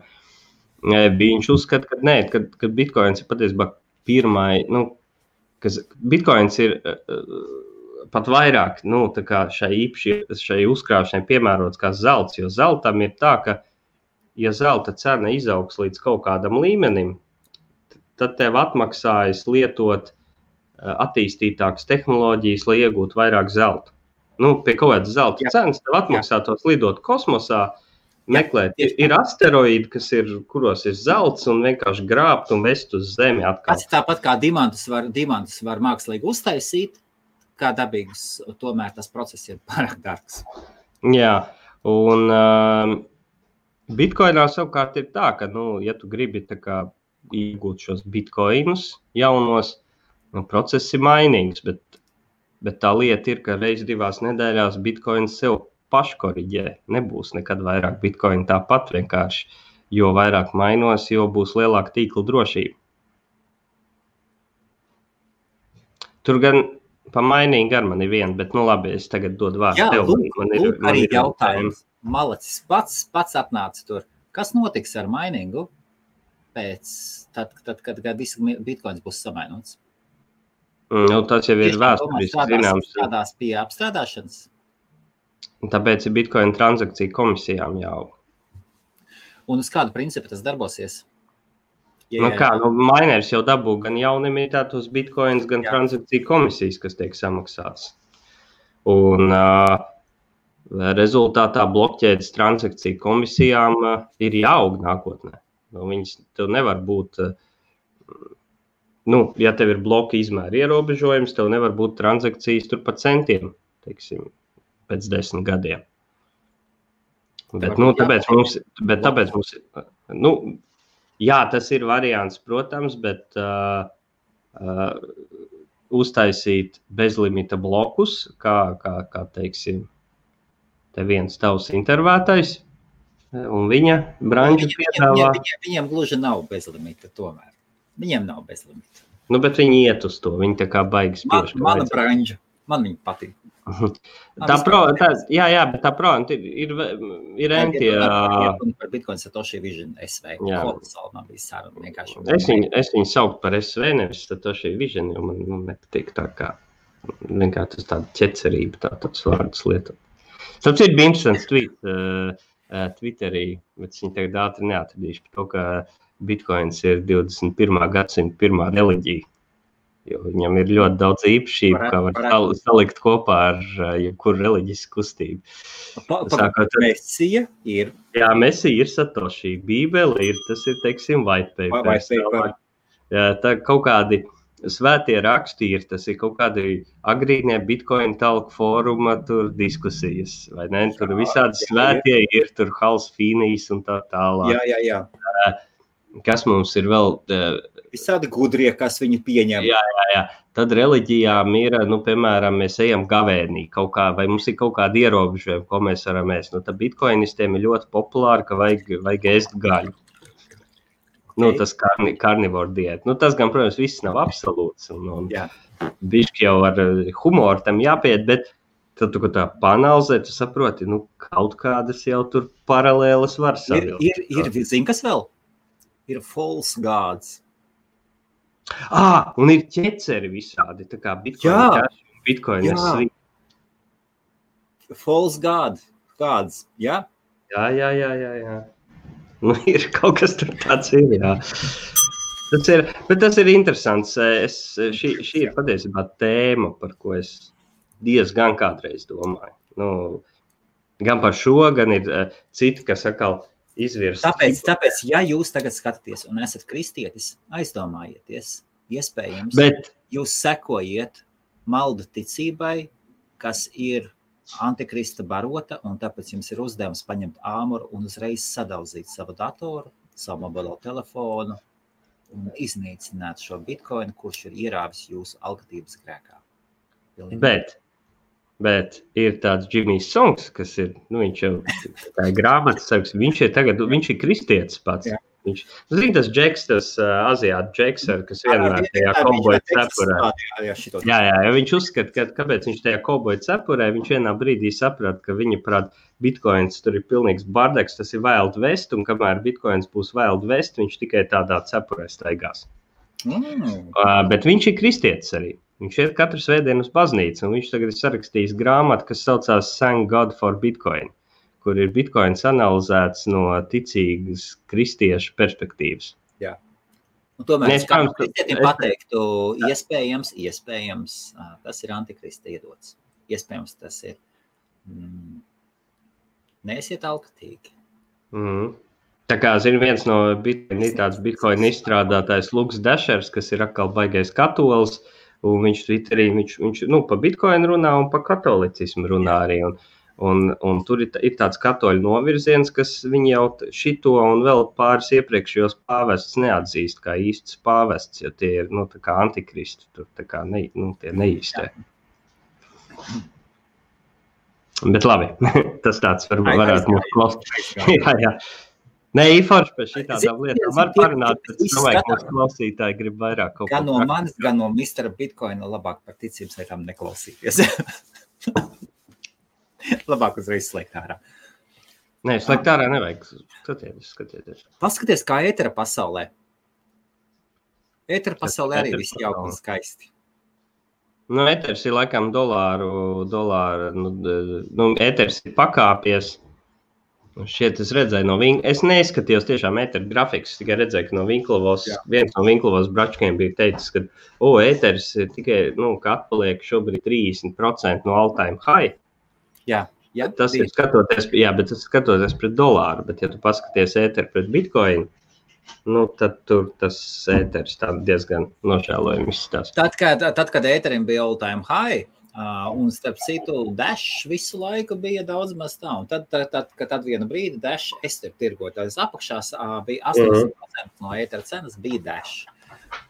Viņš uzskata, ka nē, kad, kad bitcoins ir patiesībā pirmai, nu, kas bitcoins ir pat vairāk, nu, tā kā šai īpšī, šai uzkrāšanai piemērots kā zelts, jo zeltam ir tā, ka, ja zelta cena izaugs līdz kaut kādam līmenim, tad tev atmaksājas lietot attīstītākas tehnoloģijas, lai iegūtu vairāk zelta. Nu, pie kaut kādas zelta Jā. cenas tev atmaksātos lidot kosmosā, meklēt. Jā, ir asteroīdi, kas ir, kuros ir zelts, un vienkārši grābt un vest uz zemi atkal. Tas ir tāpat kā dimantus var, dimantus var mākslīgi uztaisīt, kā dabīgs, tomēr tas process ir pārāk dārgs. Jā, un uh, bitcoinā savukārt ir tā, ka, nu, ja tu gribi tā kā iegūt šos bitcoinus jaunos, nu, process ir mainīgs, bet, bet tā lieta ir, ka reiz divās nedēļās Bitcoin sev paškoriģē. Nebūs nekad vairāk Bitcoin tāpat vienkārši, jo vairāk mainos, jo būs lielāka tīkla drošība. Tur gan pamainīgi ar mani vien, bet nu labi, es tagad dodu vārdu tev. Jā, lūk, man ir, lūk man arī ir jautājums. Malacis pats, pats atnāca tur. Kas notiks ar mainingu pēc, tad, tad kad visi Bitcoins būs samainots? Nu, tas jau ir vēsturis, zināms. Strādās pie apstrādāšanas. Tāpēc ir Bitcoin transakcija komisijām jau. Un uz kādu principu tas darbosies? Ja, nu kā, nu miners jau dabū gan jaunimitētos Bitcoins, gan jā. transakcija komisijas, kas tiek samaksāts. Un uh, rezultātā blokķēdes transakcija komisijām uh, ir jāaug nākotnē. Nu, viņas tev nevar būt... Uh, Nu, ja tev ir bloka izmēra ierobežojums, tev nevar būt transakcijas tur pa centiem, teiksim, pēc desmit gadiem. Bet, nu, tāpēc mums, bet tāpēc mums, nu, jā, tas ir variants, protams, bet uh, uh, uztaisīt bezlimita blokus, kā, kā, kā teiksim, te viens tavs intervētais un viņa branžu piedāvā. Viņiem, viņiem, viņiem gluži nav bezlimita tomēr. Viņiem nav bezlimita. Nu, bet viņi iet uz to, viņi tā kā baigas pieši. Man, mana branža, man viņa patīk. tā pro, tā, jā, jā, bet tā pro, ir, ir, ir entie... Par Bitcoin Satoshi Vision S V, kolosāli man bija saruna vienkārši. Es viņu, es viņu saukt par S V, nevis Satoshi Vision, jo man, man nepatīk tā kā, vienkārši tas tāda ķecerība, tā tāds vārdas lieta. Tāpēc ir bija interesants tweet uh, uh, Twitterī, bet es viņu tagad ātri neatradīšu par to, ka Bitcoins ir divdesmit pirmā gadsimta pirmā reliģija. jo viņam ir ļoti daudz īpašību, kā var sal, salikt kopā ar jebkuru reliģisku kustību. Pa, pa, Sākot, Mesija ir? Jā, Mesija ir Satoshi. Bībele ir, tas ir, teiksim, white paper. White paper. Jā, tā kaut kādi svētie raksti ir, tas ir kaut kādi agrīnie Bitcoin talk fóruma tur diskusijas, vai ne? Tur visādi svētie ir, tur Hals Finnijs un tā tālāk. Jā, jā, jā. Kas mums ir vēl... Visādi gudrie, kas viņu pieņem. Jā, jā, jā. Tad reliģijām ir, nu, piemēram, mēs ejam gavēnī kaut kā, vai mums ir kaut kādi ierobežojumi, ko mēs varam ēst. Nu, tad bitcoinistiem ir ļoti populāri, ka vajag, vajag ēst gaļu. Nu, tas karni, karnivor diēta. Nu, tas gan, protams, viss nav absolūts. Un, un bišķi jau ar humoru tam jāpiet, bet tad tu, ko tā panalizē, tu saproti, nu, kaut kādas jau tur paralēlas var savilkt. Ir, ir, ir zin, kas vēl? Ir false gods. Ah, un ir ķeceri visādi, tā kā Bitcoin, jā, Bitcoin. Jā. False god, gods, jā? Jā, jā, jā, jā, jā. Nu, ir kaut kas tur tāds ir, jā. Tas ir, bet tas ir interesants. Es, šī, šī ir patiesībā tēma, par ko es diezgan kādreiz domāju. Nu, gan par šo, gan ir uh, citi, kas atkal izvirst. Tāpēc, tāpēc, ja jūs tagad skatāties un esat kristietis, aizdomājieties, iespējams, bet jūs sekojiet maldu ticībai, kas ir Antikrista barota, un tāpēc jums ir uzdevums paņemt āmuru un uzreiz sadaudzīt savu datoru, savu mobilo telefonu un iznīcināt šo bitcoinu, kurš ir ierāvis jūsu alkatības grēkā. Pilnīgi. Bet, bet ir tāds Jimmy Songs, kas ir, nu viņš jau tā ir grāmatas, viņš ir tagad, viņš ir kristietis pats. Jā. Viņš, zin, tas Džeks, tas uh, Aziāta Džeks, kas vienmēr tajā kauboja cepurē. Jā, jā, jā, viņš uzskata, ka, kāpēc viņš tajā kauboja cepurē, viņš vienā brīdī saprata, ka viņa prāt, bitcoins tur ir pilnīgs bardeks, tas ir Wild West, un kamēr bitcoins būs Wild West, viņš tikai tādā cepurē staigās. Mm. Uh, bet viņš ir kristietis arī. Viņš iet katru svētdienu uz baznīcu, un viņš tagad ir sarakstījis grāmatu, kas saucās Thank God for Bitcoin, kur ir bitcoins analizēts no ticīgas kristiešu perspektīvas. Jā. Un tomēr, Nes, es kā kristietim es... pateiktu, iespējams, iespējams, tas ir antikrista iedots. Iespējams, tas ir. Mm, neesiet alkatīgi. Mm. Tā kā, zinu, viens no bitcoin, tāds bitcoin izstrādātājs Luke Dashjr, kas ir atkal baigais katolis, un viņš Twitterī, viņš, viņš, nu, pa bitcoin runā un pa katolicismu runā arī, un Un, un tur ir tāds katoļu novirziens, kas viņi jau šito un vēl pāris iepriekšējos pāvests neatzīst kā īsts pāvests, jo tie ir, nu, tā kā antikristi, tur tā kā ne, nu, tie neīstē. Bet labi, tas tāds varbūt varētu mums klausīt. jā, jā. Nē, īforši par šitādām lietām var parunāt, bet cilvēki mūsu klausītāji grib vairāk kaut ko. Gan no manis, gan no mister Bitcoina labāk par ticības lietām neklausīties. Labāk uzreiz slēgt ārā. Nē, slēgt ārā nevajag. Skatieties, skatieties. Paskaties, kā ētera pasaulē. Ētera pasaulē arī viss jauka un skaisti. Nu, ēters ir laikam dolāru, dolāru, nu, nu ēters ir pakāpies. Šiet es redzēju no Vink... Es neizskatījos tiešām ētera grafikas, tikai redzēju, ka no Winklevoss, viens no Winklevoss bračkiem bija teicis, ka, o, ēters ir tikai, nu, ka atpaliek šobrīd trīsdesmit procenti no all-time high. Jā, jā, tas ir skatoties, jā, bet tas skatoties pret dolāru, bet ja tu paskaties ēteru pret bitcoinu, nu, tad tur tas ēteris tā diezgan nožēlojami izstāsta. Tad, kad, tad, kad ēterim bija all time high, uh, un starp citu Dash visu laiku bija daudz maz tā, un tad, tad, tad kad tad vienu brīdi Dash, es tur tirgotājs apakšās, uh, bija astoņdesmit procenti mm-hmm. no ētera cenas bija Dash.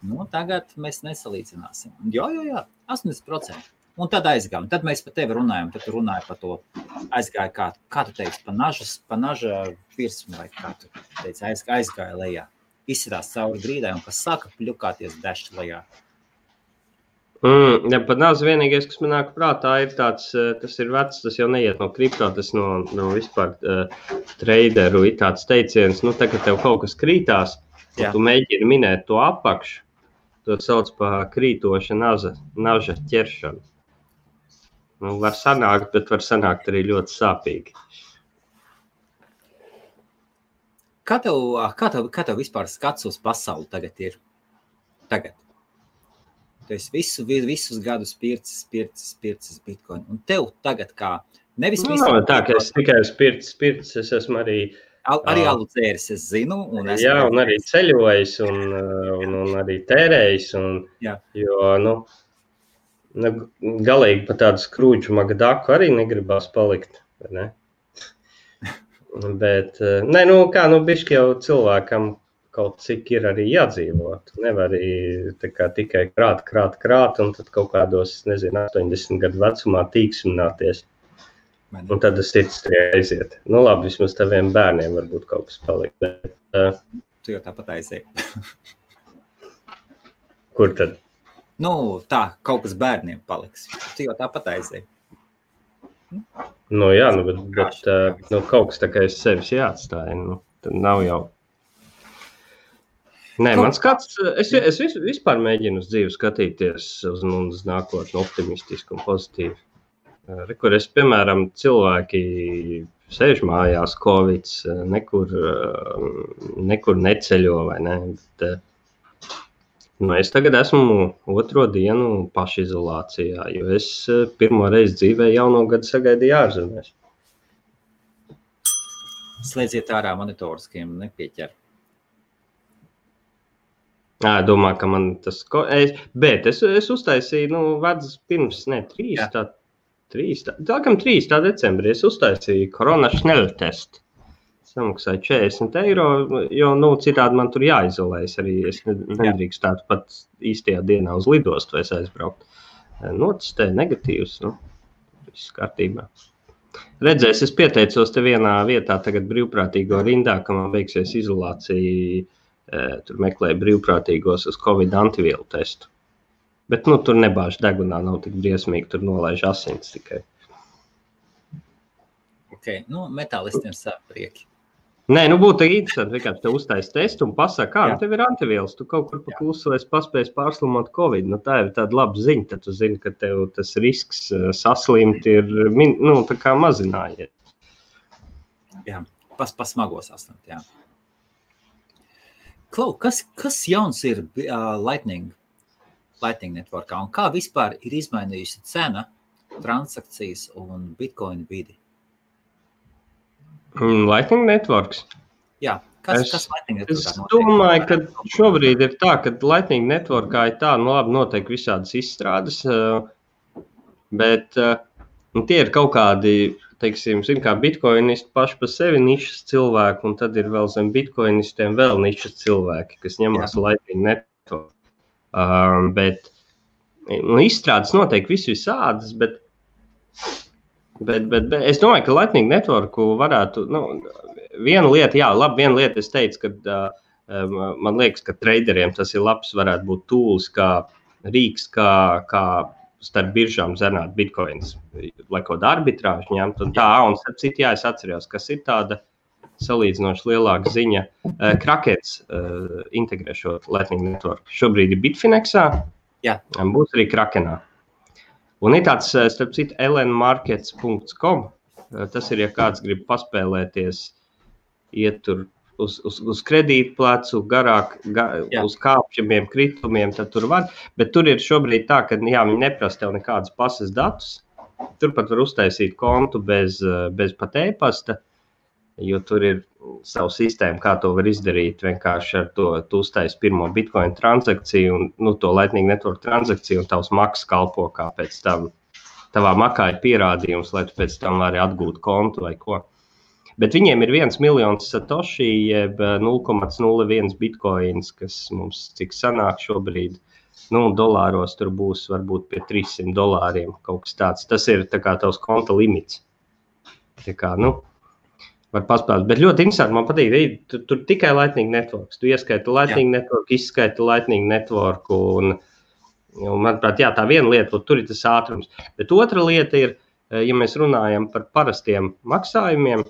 Nu, tagad mēs nesalīdzināsim. Jo, jo, jo, astoņdesmit procenti. Un tad aizgājām. Tad mēs par tevi runājām. Tad tu runāji par to. Aizgāja kā, kā tu teici, pa nažas, pa naža virsmu, vai kā tu teici, aizgāja, aizgāja lejā. Izsirās cauri grīdai un, kas saka, pļukāties Dash lejā. Mm, ja, pat nāc vienīgais, kas man nāk prātā, ir tāds, tas ir vecs, tas jau neiet no kripto, tas no, no vispār uh, traderu ir tāds teiciens, nu, tā, ka tev kaut kas krītās, un tu mēģini minēt to apakšu, to sauc pa krītoša naža, naža ķeršanu. Nu, var sanākt, bet var sanākt arī ļoti sāpīgi. Kā tev, kā tev, kā tev vispār skats uz pasauli tagad ir? Tagad. Tu esi visu, visus gadus pircis, pircis, pircis Bitcoin. Un tev tagad kā? Nevis no, visu... Tā, ka es tikai uz pircis, pircis, es esmu arī... Al, arī alu cēris, es zinu. Un es jā, un arī ceļojis, un, un, un arī tērējis, un, jo, nu, nu, galīgi pa tādu skrūdžu magadaku arī negribas palikt, vai ne? Bet, ne, nu, kā, nu, bišķi jau cilvēkam kaut cik ir arī jādzīvot. Nevar kā, tikai krāt, krāt, krāt, un tad kaut kādos, nezinu, astoņdesmit gadu vecumā tīksmināties. Man. Un tad es ticu, tie aiziet. Nu, labi, vismaz taviem bērniem varbūt kaut kas palikt. Bet, uh, tu jau tāpat aiziet. Kur tad? Nu, tā, kaut kas bērniem paliks. Tu jau tāpat aiziet. Nu, jā, nu, bet, bet uh, nu, kaut kas tā kā es sevis jāatstāja. Nu, tad nav jau... Nē, man skats, es, es vispār mēģinu uz dzīvi skatīties uz, uz nākotni optimistiski un pozitīvi. Kur es, piemēram, cilvēki sēž mājās, kovids, nekur, nekur neceļo, vai ne? Bet, nu, es tagad esmu otro dienu pašizolācijā, jo es pirmo reizi dzīvē jauno gadu sagaidīju ārzemēs. Slēdziet ārā monitoriskiem, nepieķer. Ā, domā, ka man tas... Ko... Es, bet es, es uztaisīju, nu, vads pirms, ne, trīs, Jā. tā... trīs, tā, tā decembrī es uztaisīju korona šneltestu. Samaksāju četrdesmit eiro, jo, nu, citādi man tur jāizolējas arī. Es nedrīkst tādu pat īstajā dienā uz lidostu, vai es aizbraukt. Notestēju negatīvs, nu, viss kārtībā. Redzēs, es pieteicos te vienā vietā tagad brīvprātīgo rindā, ka man beigsies izolācija, tur meklēju brīvprātīgos uz Covid antivielu testu. Bet, nu, tur nebāž degunā nav tik briesmīgi, tur nolaiž asins tikai. Ok, nu, metālistiem sāk prieki. Nē, nu, būtu interesanti, vienkārši tev uztais testu un pasaka, kā, nu, tev ir antivielas, tu kaut kur paklusojies, paspējies pārslimot Covid, nu, tā ir tāda laba ziņa, tad tu zini, ka tev tas risks saslimt ir, nu, tā kā mazinājies. Jā, pas, pasmagos saslimt, jā. Klau, kas, kas jauns ir uh, Lightning? Lightning Networkā, un kā vispār ir izmainījusi cena, transakcijas un Bitcoin vidi? Lightning Networks? Jā, kas, es, kas Lightning Networkā notiek? Es domāju, ka šobrīd ir tā, ka Lightning Networkā ir tā, nu labi, notiek visādas izstrādes, bet tie ir kaut kādi, teiksim, zin kā bitcoinisti paši pa sevi nišas cilvēki, un tad ir vēl zem bitcoinistiem vēl nišas cilvēki, kas ņemās Jā. Lightning Network. Um, bet nu, izstrādes noteikti visu visādas, bet, bet, bet, bet es domāju, ka Lightning Networku varētu, nu, viena lieta, jā, labi, viena lieta es teicu, ka uh, man liekas, ka traderiem tas ir labs, varētu būt tools, kā rīks, kā, kā starp biržām zernāt bitcoins, lai kaut arbitrāžu ņemt, un tā, un starp citu, jā, es atceros, kas ir tāda salīdzinoši lielāka ziņa. Uh, Krakens uh, integrē šo Lightning Network. Šobrīd ir Bitfinexā, Jā. Būs arī Krakenā. Un ir tāds, starp citu, el en markets dot com. Uh, tas ir, ja kāds grib paspēlēties, iet tur uz, uz, uz kredītplecu, garāk, ga, uz kāpjumiem, kritumiem, tad tur var. Bet tur ir šobrīd tā, ka jā, viņi neprasa tev nekādas pasas datus. Turpat var uztaisīt kontu bez, bez pat e-pasta. Jo tur ir savu sistēmu, kā to var izdarīt, vienkārši ar to, tu uztais pirmo Bitcoin transakciju un, nu, to Lightning Network transakciju un tavs maks kalpo, kā pēc tam tavā makā ir pierādījums, lai tu pēc tam vari atgūt kontu vai ko. Bet viņiem ir viens miljons satoshi, jeb nulle komats nulle viens bitcoins, kas mums cik sanāk šobrīd, nu, dolāros tur būs varbūt pie trīs simti dolāriem kaut kas tāds. Tas ir tā kā tavs konta limits. Tā kā, nu, var paspēlēt, bet ļoti interesanti, man patīk, tur, tur tikai Lightning Networks, tu ieskaiti Lightning Jā. Network, izskaiti Lightning Networku, un, un manuprāt, jā, tā viena lieta, tur ir tas ātrums, bet otra lieta ir, ja mēs runājam par parastiem maksājumiem,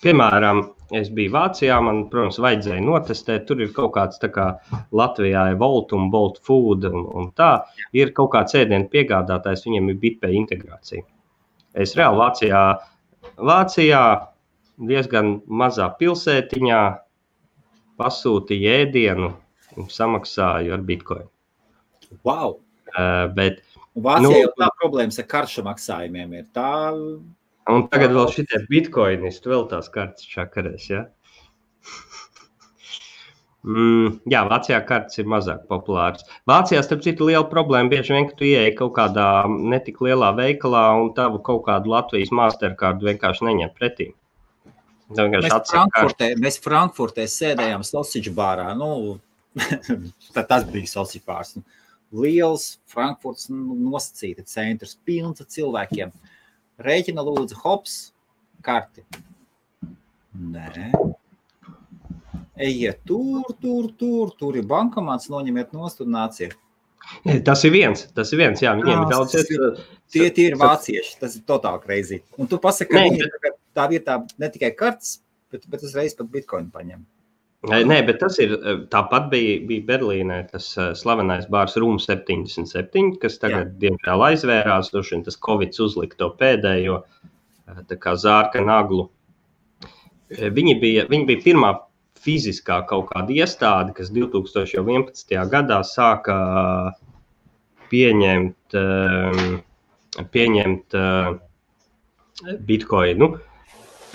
piemēram, es biju Vācijā, man, protams, vajadzēja notestēt, tur ir kaut kāds tā kā Latvijā ir Volt un Bolt Food un, un tā, ir kaut kāds ēdienu piegādātājs, viņiem ir BitPay integrācija. Es reāli Vācijā, Vācijā, diezgan mazā pilsētiņā pasūtīju ēdienu un samaksāju ar Bitcoin. Wow. Uh, bet, Vācijā nu, jau tā problēmas ar karšu maksājumiem ir tā. Un tagad vēl šitie bitkoinisti vēl tās kartas čakarēs, ja? Mm, jā, Vācijā kartas ir mazāk populāras. Vācijā, starp citu, liela problēma bieži vien, ka tu ieeji kaut kādā netik lielā veikalā un tavu kaut kādu Latvijas masterkārdu vienkārši neņem pretī. Mēs Frankfurtē, mēs Frankfurtē sēdējām sausage bārā, nu, tas bija sausage bārs. Liels Frankfurts nosacīta centrs, pilns ar cilvēkiem. Rēķina lūdzu, hops, karti. Nē. Ejiet tur, tur, tur, tur ir bankomāts, noņemiet nost un nāciet. Tas ir viens, tas ir viens, jā, viņiem ir daudz. Tie, tie ir vācieši, tas ir totāli crazy. Un tu pasaki, ka viņi tagad tā vietā ne tikai kartas, bet, bet uzreiz pat bitcoinu paņem. Nē, bet tas ir, tāpat bija, bija Berlīnē tas slavenais bārs Room septiņdesmit septiņi, kas tagad, Jā. Diemžēl, aizvērās, droši, tas Covids uzlika to pēdējo, tā kā zārka naglu. Viņi bija, viņi bija pirmā fiziskā kaut kāda iestāde, kas divi tūkstoši vienpadsmitajā gadā sāka pieņemt, pieņemt bitcoinu.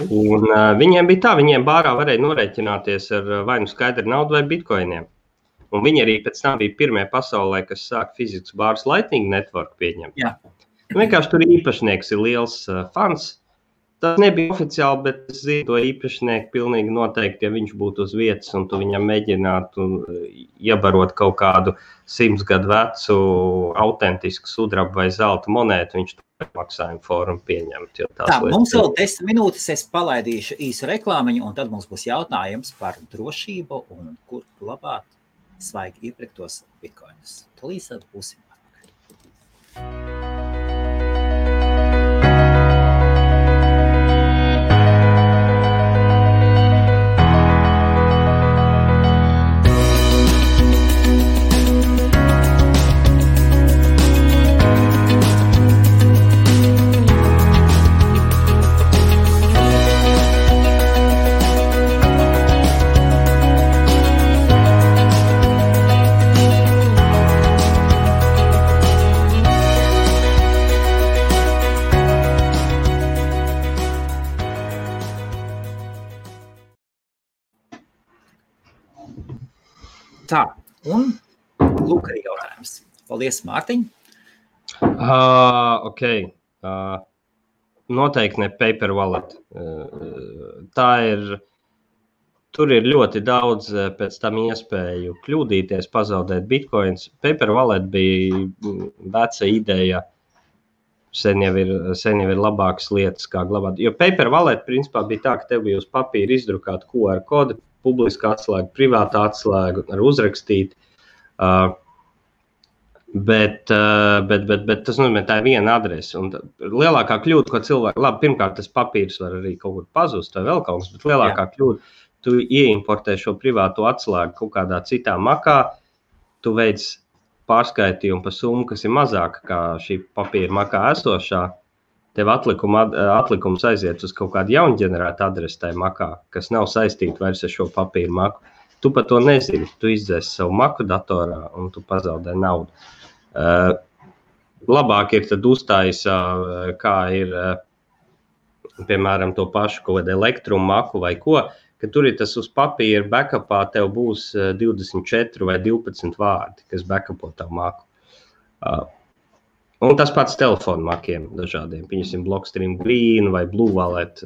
Un uh, viņiem bija tā, viņiem bārā varēja norēķināties ar vai nu skaidru naudu vai bitkoiniem. Un viņi arī pēc tam bija pirmie pasaulē, kas sāk fizikas bārs Lightning Network pieņemt. Jā. Vienkārši tur īpašnieks ir liels uh, fans. Tas nebija oficiāli, bet es zinu to īpašnieku pilnīgi noteikti, ja viņš būtu uz vietas un tu viņam mēģinātu iebarot kaut kādu simts gadu vecu autentisku sudrabu vai zelta monētu, viņš to maksājumu fórumu pieņemt. Tā, mums vēl desmit minūtes es palaidīšu īsu reklāmiņu, un tad mums būs jautājums par drošību un kur labāk svaigi iepirktos bitkoinus. Līdz tad būsim atpakaļ. Tā, un lūk arī jautājums. Paldies, Mārtiņ. Uh, ok. Uh, noteikti ne paper wallet. Uh, tā ir, tur ir ļoti daudz pēc tam iespēju kļūdīties, pazaudēt bitcoins. Paper wallet bija veca ideja. Sen jau ir, sen jau ir labākas lietas, kā glabāt. Jo paper wallet, principā, bija tā, ka tev bija uz papīra izdrukāt Q R kodu, publiska atslēga, privāta atslēga, ar uzrakstīt. Uh, bet, uh, bet, bet, bet tas nozīmē, tā ir viena adrese. Un lielākā kļūda, ko cilvēki, labi, pirmkārt, tas papīrs var arī kaut kur pazust, vai vēl kaut kas, bet lielākā Jā. Kļūda, tu ieimportē šo privāto atslēgu kaut kādā citā makā, tu veic pārskaitījumu pa summu, kas ir mazāka kā šī papīra makā esošā, tev atlikuma, atlikums aiziet uz kaut kādu jaunģenerētu adresi tajā makā, kas nav saistīta vairs ar šo papīru maku. Tu par to nezini, tu izdzēsi savu maku datorā un tu pazaudē naudu. Uh, labāk ir tad uzstājas, uh, kā ir, uh, piemēram, to pašu kaut kādu elektrumu maku vai ko, ka tur ir tas uz papīra backupā tev būs divdesmit četri vai divpadsmit vārdi, kas backupo tavu maku. Uh, Un tas pats telefonu makiem dažādiem, piemēram, Blockstream Green vai Blue Wallet,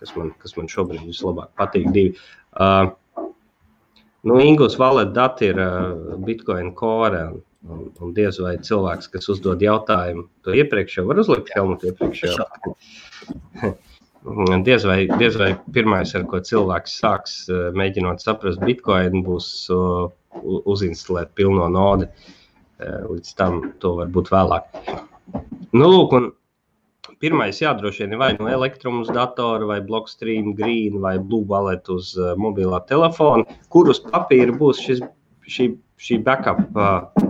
kas man, kas man šobrīd vislabāk patīk divi. Uh, nu, Ingus Wallet dati ir uh, Bitcoin Core, un, un diez vai cilvēks, kas uzdod jautājumu, to iepriekš jau var uzlikt Helmutu iepriekš jau. diez, vai, diez vai pirmais, ar ko cilvēks sāks, uh, mēģinot saprast Bitcoin, būs uh, uzinstalēt pilno nodi. Līdz tam to var būt vēlāk. Nu, lūk, un pirmais jādroši vien vai no elektrumu uz datoru, vai Blockstream Green, vai Blue Wallet uz mobilā telefona, kurus papīri būs šis, šī, šī backup,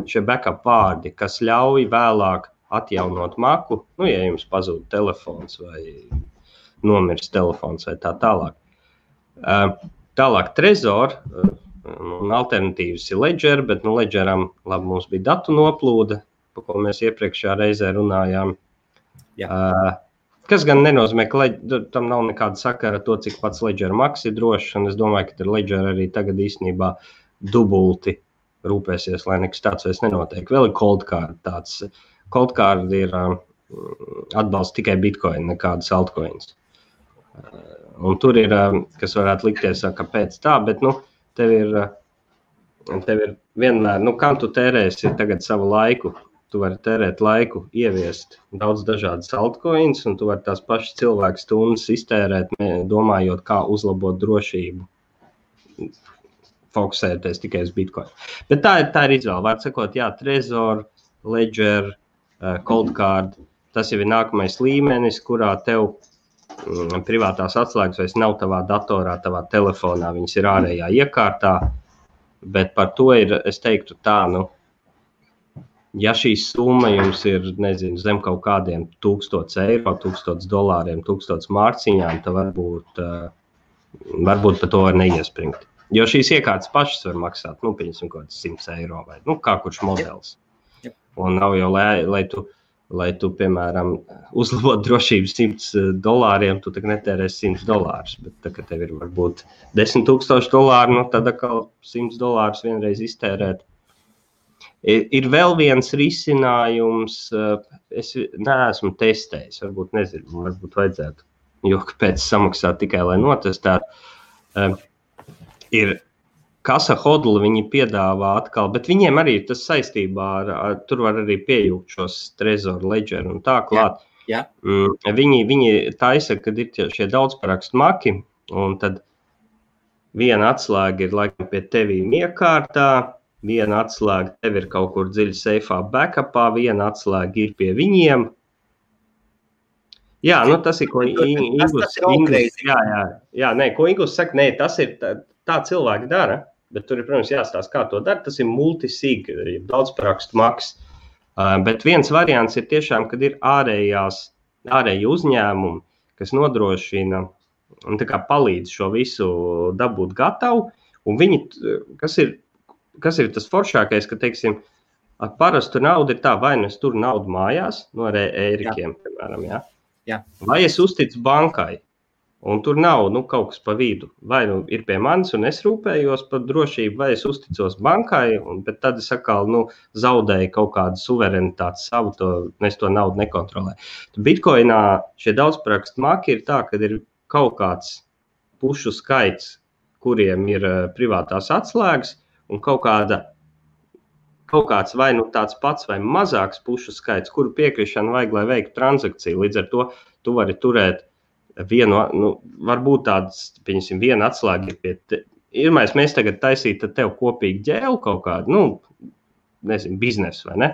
šie backup vārdi, kas ļauj vēlāk atjaunot maku, nu, ja jums pazūd telefons vai nomirst telefons vai tā tālāk. Tālāk Trezor, Un alternatīvas ir Ledger, bet nu, Ledgeram labi mums bija datu noplūda, par ko mēs iepriekšējā reizē runājām. Jā. Uh, kas gan nenozīmē, ka Ledger, tam nav nekāda sakara to, cik pats Ledger maks ir drošs, un es domāju, ka Ledger arī tagad īstenībā dubulti rūpēsies, lai nekas tāds vairs nenotiek. Vēl ir Cold Card tāds. Cold Card ir uh, atbalsts tikai Bitcoin, nekādas altcoins. Uh, un tur ir, uh, kas varētu likties, uh, kāpēc tā, bet nu, tev ir, uh, tev ir vienmēr, nu, kam tu tērēsi tagad savu laiku? Tu vari tērēt laiku, ieviest daudz dažādas altcoins, un tu vari tās pašas cilvēku stundas iztērēt, domājot, kā uzlabot drošību, fokusēties tikai uz Bitcoin. Bet tā ir, tā ir izvēle. Var sakot, jā, Trezor, Ledger, uh, Cold Card, tas jau ir nākamais līmenis, kurā tev privātās atslēgas vairs nav tavā datorā, tavā telefonā, viņas ir ārējā iekārtā, bet par to ir, es teiktu tā, nu, ja šī summa jums ir, nezinu, zem kaut kādiem tūkstots eiro, tūkstots dolāriem, tūkstots mārciņām, tad varbūt, varbūt par to var neiespringt. Jo šīs iekārtas pašas var maksāt, nu, piemēram, kaut kāds simts eiro vai, nu, kā kurš modelis. Un nav jau, lai, lai tu... lai tu, piemēram, uzlabot drošību simts dolāriem, tu tak netērēsi simts dolārus, bet tā, ka tev ir varbūt desmit tūkstoši dolāru, nu tad atkal simts dolārus vienreiz iztērēt. Ir, ir vēl viens risinājums, es neesmu testējis, varbūt nezinu, varbūt vajadzētu, jo kāpēc samaksāt tikai, lai notestētu. Ir Kasa Hodl, viņi piedāvā atkal, bet viņiem arī tas saistībā, ar, ar, tur var arī piejūkt šos Trezor, Ledger un tā klāt. Jā, jā. Viņi, viņi taisa, kad ir šie daudzparakstu maki, un tad viena atslēga ir laikam pie tevīm iekārtā, viena atslēga tev ir kaut kur dziļi seifā backupā, viena atslēga ir pie viņiem. Jā, nu tas ir, ko Ingus, Ingus, jā, jā, jā, nē, ko Ingus saka, nē, tas ir, tā, tā cilvēki dara. Bet tur ir, protams, jāstāsta, kā to dara. Tas ir multisig, daudzparakstu maks. Uh, bet viens variants ir tiešām, kad ir ārējās, ārēji uzņēmumi, kas nodrošina un tā kā palīdz šo visu dabūt gatavu. Un viņi, kas ir, kas ir tas foršākais, ka, teiksim, ar parastu naudu ir tā, vai nu es turu naudu mājās, no ar eirikiem, piemēram, jā. Jā. Vai es uzticu bankai. Un tur nav, nu, kaut kas pa vidu. Vai nu ir pie manis un es rūpējos par drošību, vai es uzticos bankai, un, bet tad es atkal, nu, zaudēju kaut kādu suverenitāti savu, to, es to naudu nekontrolēju. Bitcoinā šie daudzparakstu maki ir tā, kad ir kaut kāds pušu skaits, kuriem ir uh, privātās atslēgas, un kaut kāda, kaut kāds vai nu tāds pats vai mazāks pušu skaits, kuru piekrišanu vajag, lai veiktu transakciju. Līdz ar to tu vari turēt vienu, nu, varbūt tāds, piemēram, viena atslēga ir pie te, irmais, mēs tagad taisītu tev kopīgi ģēlu kaut kādu, nu, nezinu, biznesu, vai ne?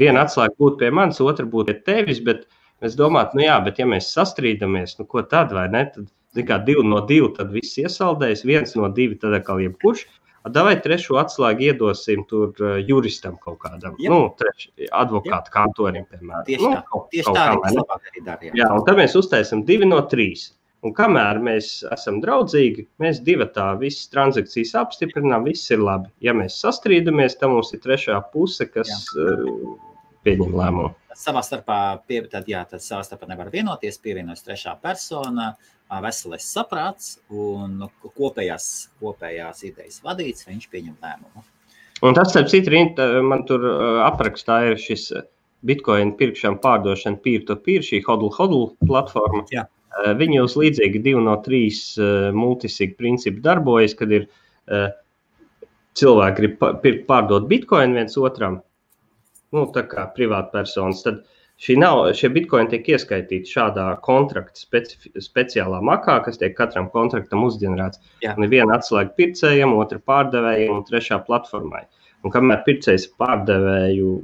Viena atslēga būtu pie manis, otra būtu pie tevis, bet mēs domātu, nu jā, bet ja mēs sastrīdamies, nu, ko tad, vai ne? Tad, zikā, divi no divi, tad viss iesaldējas, viens no divi, tad atkal jebkurš, davai trešu atslēgu iedosim tur juristam kaut kādam, Jep. nu, treši, advokātu kantorim, piemēram. Tieši nu, tā, tieši tā arī labāk arī darījām. Jā, un tad mēs uztaisam divi no trīs. Un kamēr mēs esam draudzīgi, mēs divatā visas transakcijas apstiprinām, viss ir labi. Ja mēs sastrīdamies, tad mums ir trešā puse, kas uh, pieņem lēmumu. Savā starpā, pie, tad, jā, tad savā starpā nevar vienoties, pievienojas trešā persona, veselais saprāts un kopējās, kopējās idejas vadīts, viņš pieņem lēmumu. Un tas, starp citu, man tur aprakstā ir šis Bitcoin pirkšana, pārdošana, peer-to-peer, šī Hodl Hodl platforma. Jā. Viņi uz līdzīgi divi no trīs multisig principu darbojas, kad ir cilvēki grib pirkt pārdot Bitcoin viens otram, nu, tā kā privātpersonas, tad Šī nav, šie bitcoin tiek ieskaitīti šādā kontrakta speci, speciālā makā, kas tiek katram kontraktam uzģenerēts. Jā. Un ir viena atslēga pircējiem, otra pārdevējiem un trešā platformai. Un kamēr pircējs pārdevēju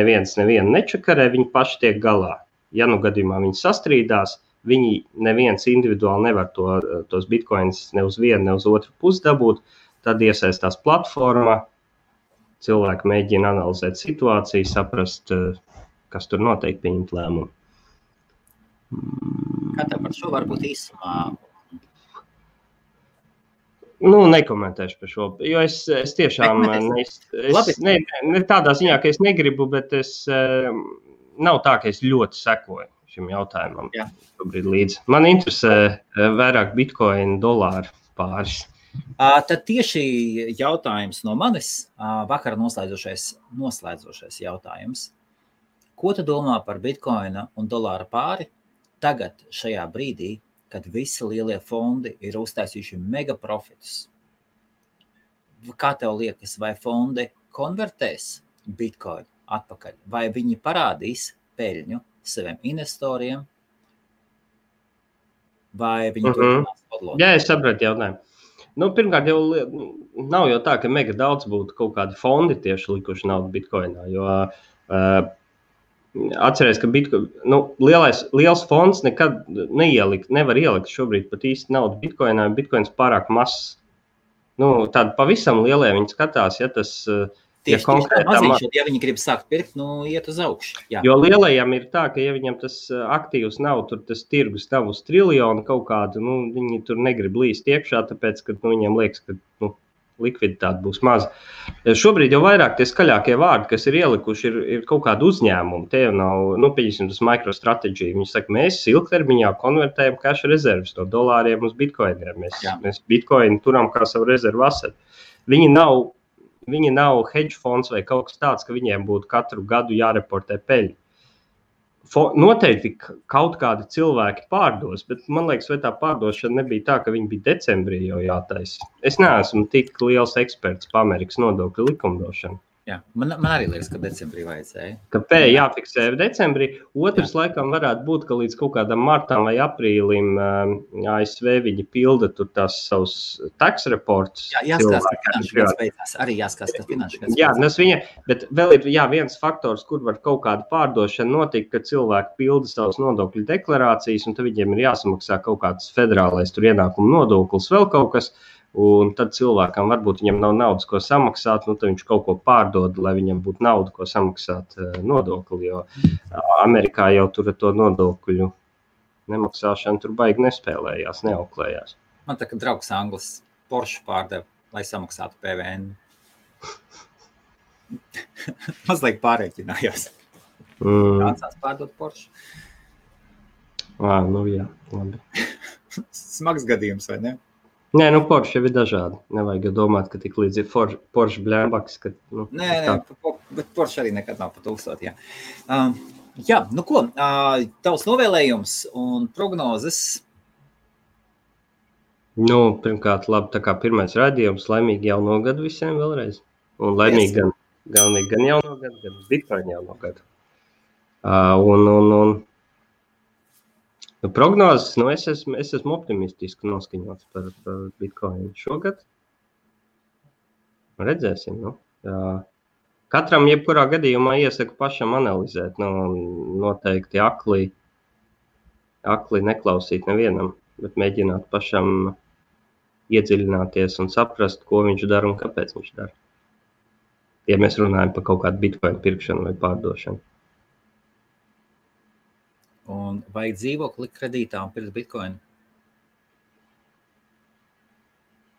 neviens nevienu nečakarē, viņi paši tiek galā. Ja nu gadījumā viņi sastrīdās, viņi neviens individuāli nevar to, tos bitcoins ne uz vienu, ne uz otru pusi dabūt, tad iesaistās platforma, cilvēki mēģina analizēt situāciju, saprast, kas tur noteikti pieņemt lēmumu. Kā tev par šo varbūt īsumā? Nu, nekomentēšu par šo, jo es, es tiešām es, es, ne, ne tādā ziņā, ka es negribu, bet es nav tā, ka es ļoti sekoju šim jautājumam. Jā. Šobrīd līdz. Man interesē vairāk bitcoin, dolāru pāris. Tad tieši jautājums no manis, vakara noslēdzošais, noslēdzošais jautājums. Ko tu domā par bitcoina un dolāra pāri tagad šajā brīdī? Kad visi lielie fondi ir uztaisījuši mega profitus. Kā tev liekas, vai fondi konvertēs Bitcoin atpakaļ? Vai viņi parādīs peļņu saviem investoriem? Vai viņi mm-hmm. turpinās podlot? Jā, es sapratu jautājumu. Nu, pirmkārt, jau nav jau tā, ka mega daudz būtu kaut kādi fondi tieši likuši naudu Bitcoinā, jo uh, Atcerēs, ka Bitcoin, nu, lielais, liels fonds nekad neielikt, nevar ielikt šobrīd pat īsti naudu Bitcoinā, Bitcoins pārāk mazs. Nu, tādi pavisam lielie viņi skatās, ja tas... Tieši, ja tieši tā maziņšot, ja viņi grib sākt pirkt, nu, iet uz augšu. Jā. Jo lielajam ir tā, ka ja viņam tas aktīvs nav, tur tas tirgus nav uz triljonu kaut kādu, nu, viņi tur negrib līst iekšā, tāpēc, ka nu, viņam liekas, ka, nu, likviditāte būs maza. Šobrīd jau vairāk tie skaļākie vārdi, kas ir ielikuši, ir, ir kaut kāda uzņēmuma. Te jau nav, nu, pieņemsim tas MicroStrategy. Viņi saka, mēs ilgtermiņā konvertējam cash rezervas no dolāriem uz bitcoiniem. Mēs, mēs bitcoinu turam kā savu rezervu asetu. Viņi nav, viņi nav hedge fonds vai kaut kas tāds, ka viņiem būtu katru gadu jāreportē peļņu. Noteikti kaut kādi cilvēki pārdos, bet man liekas, vai tā pārdošana nebija tā, ka viņi bija decembrī jau jātaisa. Es neesmu tik liels eksperts pa Amerikas nodokļu likumdošanu. Jā, man, man arī liekas, ka decembrī vajadzēja. Ka P jāfiksē decembrī. Otrs Jā. Laikam varētu būt, ka līdz kaut kādam martām vai aprīlim A S V viņi pilda tur tās savus tax reports. Jā, jāskās, ka finanšu gads beidzās. Arī jāskās, ka finanšu gads beidzās. Jā, tas viņa, bet vēl ir jā, viens faktors, kur var kaut kāda pārdošana notikt, ka cilvēki pilda savus nodokļu deklarācijas, un tad viņiem ir jāsamaksā kaut kāds federālais tur ienākumu nodoklis, vēl kaut kas. Un tad cilvēkam varbūt viņam nav naudas, ko samaksāt, nu, tad viņš kaut ko pārdod, lai viņam būtu nauda, ko samaksāt nodokli, jo Amerikā jau tur to nodokļu nemaksāšanu tur baigi nespēlējās, neauklējās. Man tā, ka draugs Anglis Porsche pārdeva, lai samaksātu P V N. Mazliet pārēķinājās. Mm. Kādsās pārdot Porsche? Ā, nu jā, labi. Smags gadījums, vai ne? Nē, nu Porsche jau ir dažādi. Nevajag jau domāt, ka tik līdz ir Porsche blēmbaks. Ka, nu, nē, nē, bet Porsche arī nekad nav pat tūkstot, jā. Uh, jā, nu ko, uh, tavs novēlējums un prognozes? Nu, pirmkārt, labi, tā kā pirmais raidījums, laimīgi jauno gadu visiem vēlreiz. Un laimīgi gan, gan, gan jauno gadu, gan Bitcoin jauno gadu. Uh, un, un, un. Nu, prognozes, nu, es esmu, es esmu optimistiski noskaņots par, par Bitcoin šogad. Redzēsim, nu. Katram jebkurā gadījumā iesaku pašam analizēt, nu, noteikti akli, akli neklausīt nevienam, bet mēģināt pašam iedziļināties un saprast, ko viņš dara un kāpēc viņš dara. Ja mēs runājam par kaut kādu Bitcoin pirkšanu vai pārdošanu. Un vai dzīvokli kredītā un pirkt Bitcoin?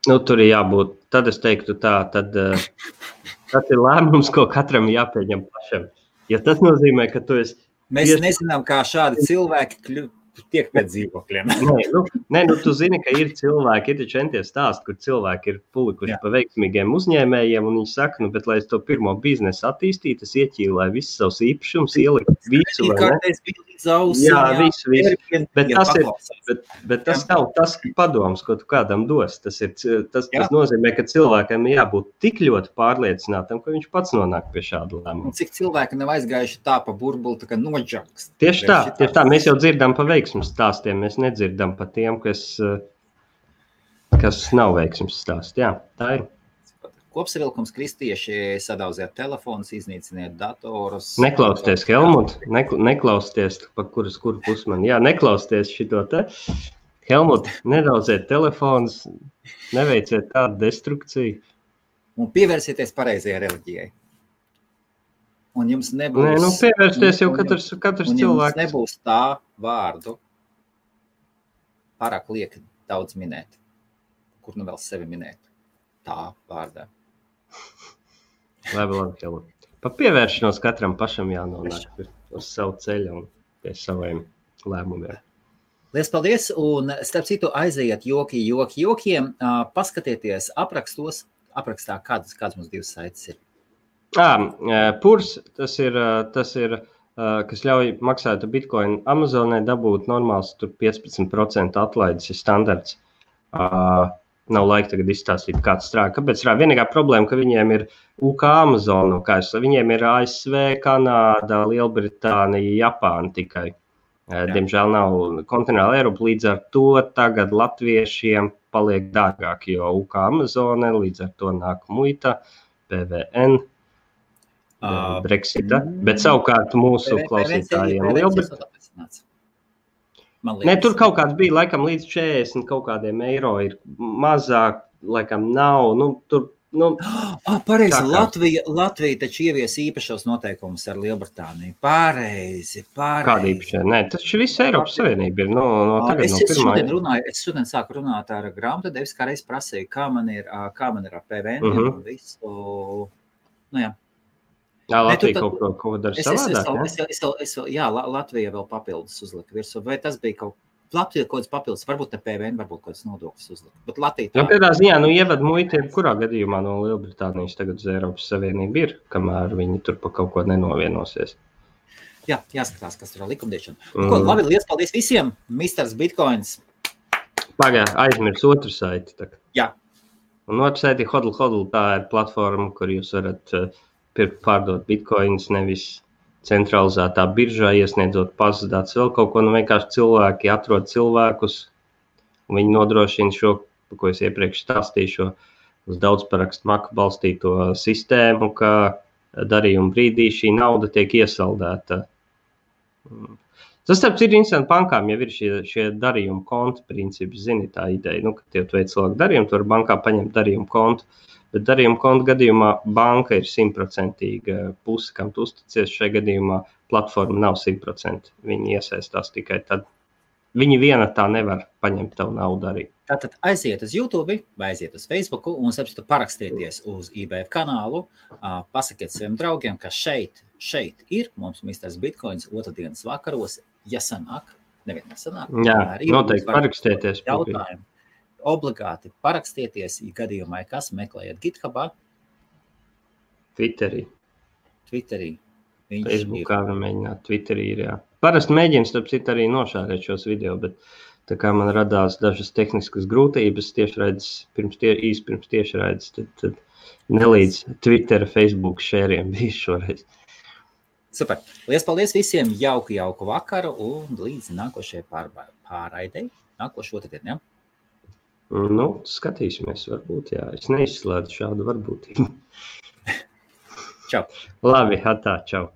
Nu, tur ir jābūt. Tad es teiktu tā, tad tas ir lēmums, ko katram jāpieņem pašam. Ja tas nozīmē, ka tu esi... Mēs ies... nezinām, kā šādi cilvēki kļu... tiek pēc dzīvokļiem. Nē, nu, nē, nu tu zini, ka ir cilvēki, ir taču enties stāsti, kur cilvēki ir pulikuši pa veiksmīgiem uzņēmējiem, un viņi saka, nu, bet lai es to pirmo biznesu attīstītu, es ieķīlēju visus savus īpašumus, ieliku visu, vai ne? Zaus, jā, jā, visu, visu. Vien, bet tas ir, bet, bet tas nav tas padoms, ko tu kādam dos. Tas, ir, tas, tas nozīmē, ka cilvēkam jābūt tik ļoti pārliecinātam, ka viņš pats nonāk pie šāda lēmuma. Cik cilvēki nav aizgājuši tā pa burbuli, tā kā noģakst. Tieši tā, tieši tā. Mēs jau dzirdam pa veiksmus stāstiem, mēs nedzirdam pa tiem, kas, kas nav veiksmus stāsti. Jā, tā ir. Kopsavilkums kristieši sadauziet telefonus, iznīciniet datorus. Neklausties, Helmut, nekl- neklausties, pa kuras kuru pusi man. Jā, neklausties šito te. Helmut, nedauziet telefonus, neveiciet tādu destrukciju. Un pievērsieties pareizajai reliģijai. Un jums nebūs... Nē, nu pievērsties jau katrs, katrs un cilvēks. Un jums nebūs tā vārdu. Pārāk liek daudz minēt. kur nu vēl sevi minēt. Tā vārdā. Labi, labi, labi. Pa pievēršanos katram pašam jānonāk uz savu ceļu un pie saviem lēmumiem. Liels paldies, un starp citu aiziet joki, joki, jokiem. Uh, paskatieties aprakstos, aprakstā, kādas, kādas mums divas saites ir. Ā, purs, tas ir, tas ir, kas ļauj maksāt Bitcoin Amazonai dabūt normāls tur piecpadsmit procenti atlaides ir standarts. Uh, nav laika tagad izstāstīt kāds strāk. Kāpēc rā? Vienīgā problēma, ka viņiem ir UK Amazon, kā es, viņiem ir ASV, Kanāda, Lielbritānija, Japāna tikai. Jā. Diemžēl nav kontinentāla Eiropa, līdz ar to tagad latviešiem paliek dārgāk, jo UK Amazone, līdz ar to nāk muita, PVN, uh, Brexita, bet savukārt mūsu PVN, klausītājiem Lielbritānija. Ne, tur kaut kāds bija, laikam līdz četrdesmit kaut kādiem eiro ir mazāk, laikam nav, nu tur Nu, ah, pareizi, Latvija, Latvija taču ievies īpašos noteikumus ar Lielbritāniju. Pareizi, pareizi. Kāda īpašā? Nē, taču viss Eiropas Savienība ir no, no tagad es, no pirmā. Es šodien runāju, es šodien sāku runāt ar grāmatu, devis kā reiz prasīju, kā man ir, kā man ir ar PVN uh-huh. un visu. Nu jā. Jā, Latvija ne, tad, kaut ko dara savādāk, ne? Es, es, es, es, jā, Latvija vēl papildus uzlika virsu. Vai tas bija kaut Latvija kaut kāds papildus, varbūt ne PVN, varbūt kaut kāds nodoklis uzlikt. Bet Latvija tā... Ja kādā ziņā, nu ievad muitiem, kurā gadījumā no Lielbritānijas tagad uz Eiropas Savienību ir, kamēr viņi tur pa kaut ko nenovienosies. Jā, jāskatās, kas tur ir likumdiešana. Mm. Ko, labi, liels paldies visiem, Misters Bitcoins. Pagā, aizmirs otru saiti tagad. Jā. Un otru saiti Hodl Hodl, tā ir platforma, kur jūs varat pirkt pārdot Bitcoins, nevis... centralizētā biržā, iesniedzot pazudāts vēl kaut ko, nu vienkārši cilvēki atrod cilvēkus, un viņi nodrošina šo, ko es iepriekš stāstīšu, uz daudzparakstu maku balstīto sistēmu, ka darījuma brīdī šī nauda tiek iesaldēta. Tas, starp citu, instant bankām jau ir šie, šie darījuma konta principi, zini tā ideja, nu, ka tie tu veic cilvēku darījumu, tu var bankā paņemt darījuma kontu, bet darījuma konta gadījumā banka ir simtprocentīga puse, kam tu uzticies šajā gadījumā, platforma nav simtprocenti. Viņi iesaistās tikai tad. Viņi viena tā nevar paņemt tavu naudu arī. Tātad aiziet uz YouTube vai aiziet uz Facebooku un sapstu parakstieties uz IBF kanālu, pasakiet saviem draugiem, ka šeit, šeit ir mums Misters Bitcoins otrdienas vakaros, ja sanāk, nevien nesanāk. Jā, noteikti parakstieties. Jautājumu. Obligāti parakstieties, ja gadījumā, kas meklējat GitHubā. Twitterī. Twitterī. Viņš Facebookā var mēģināt, Twitterī ir, jā. Parasti mēģinu, starp citu, arī nošārēt šos video, bet tā kā man radās dažas tehniskas grūtības tiešraides, pirms tie, īsti pirms tiešraides, tad, tad nelīdz Twitter, Facebook šēriem bija šoreiz. Super. Liels paldies visiem, jauku, jauku vakaru un līdz nākošajai pārraidei. Nākošo tagad, jā? Ja? Nu, skatīsimies, varbūt, jā. Es neizslēdu šādu, varbūt. Čau. Labi, atā, čau.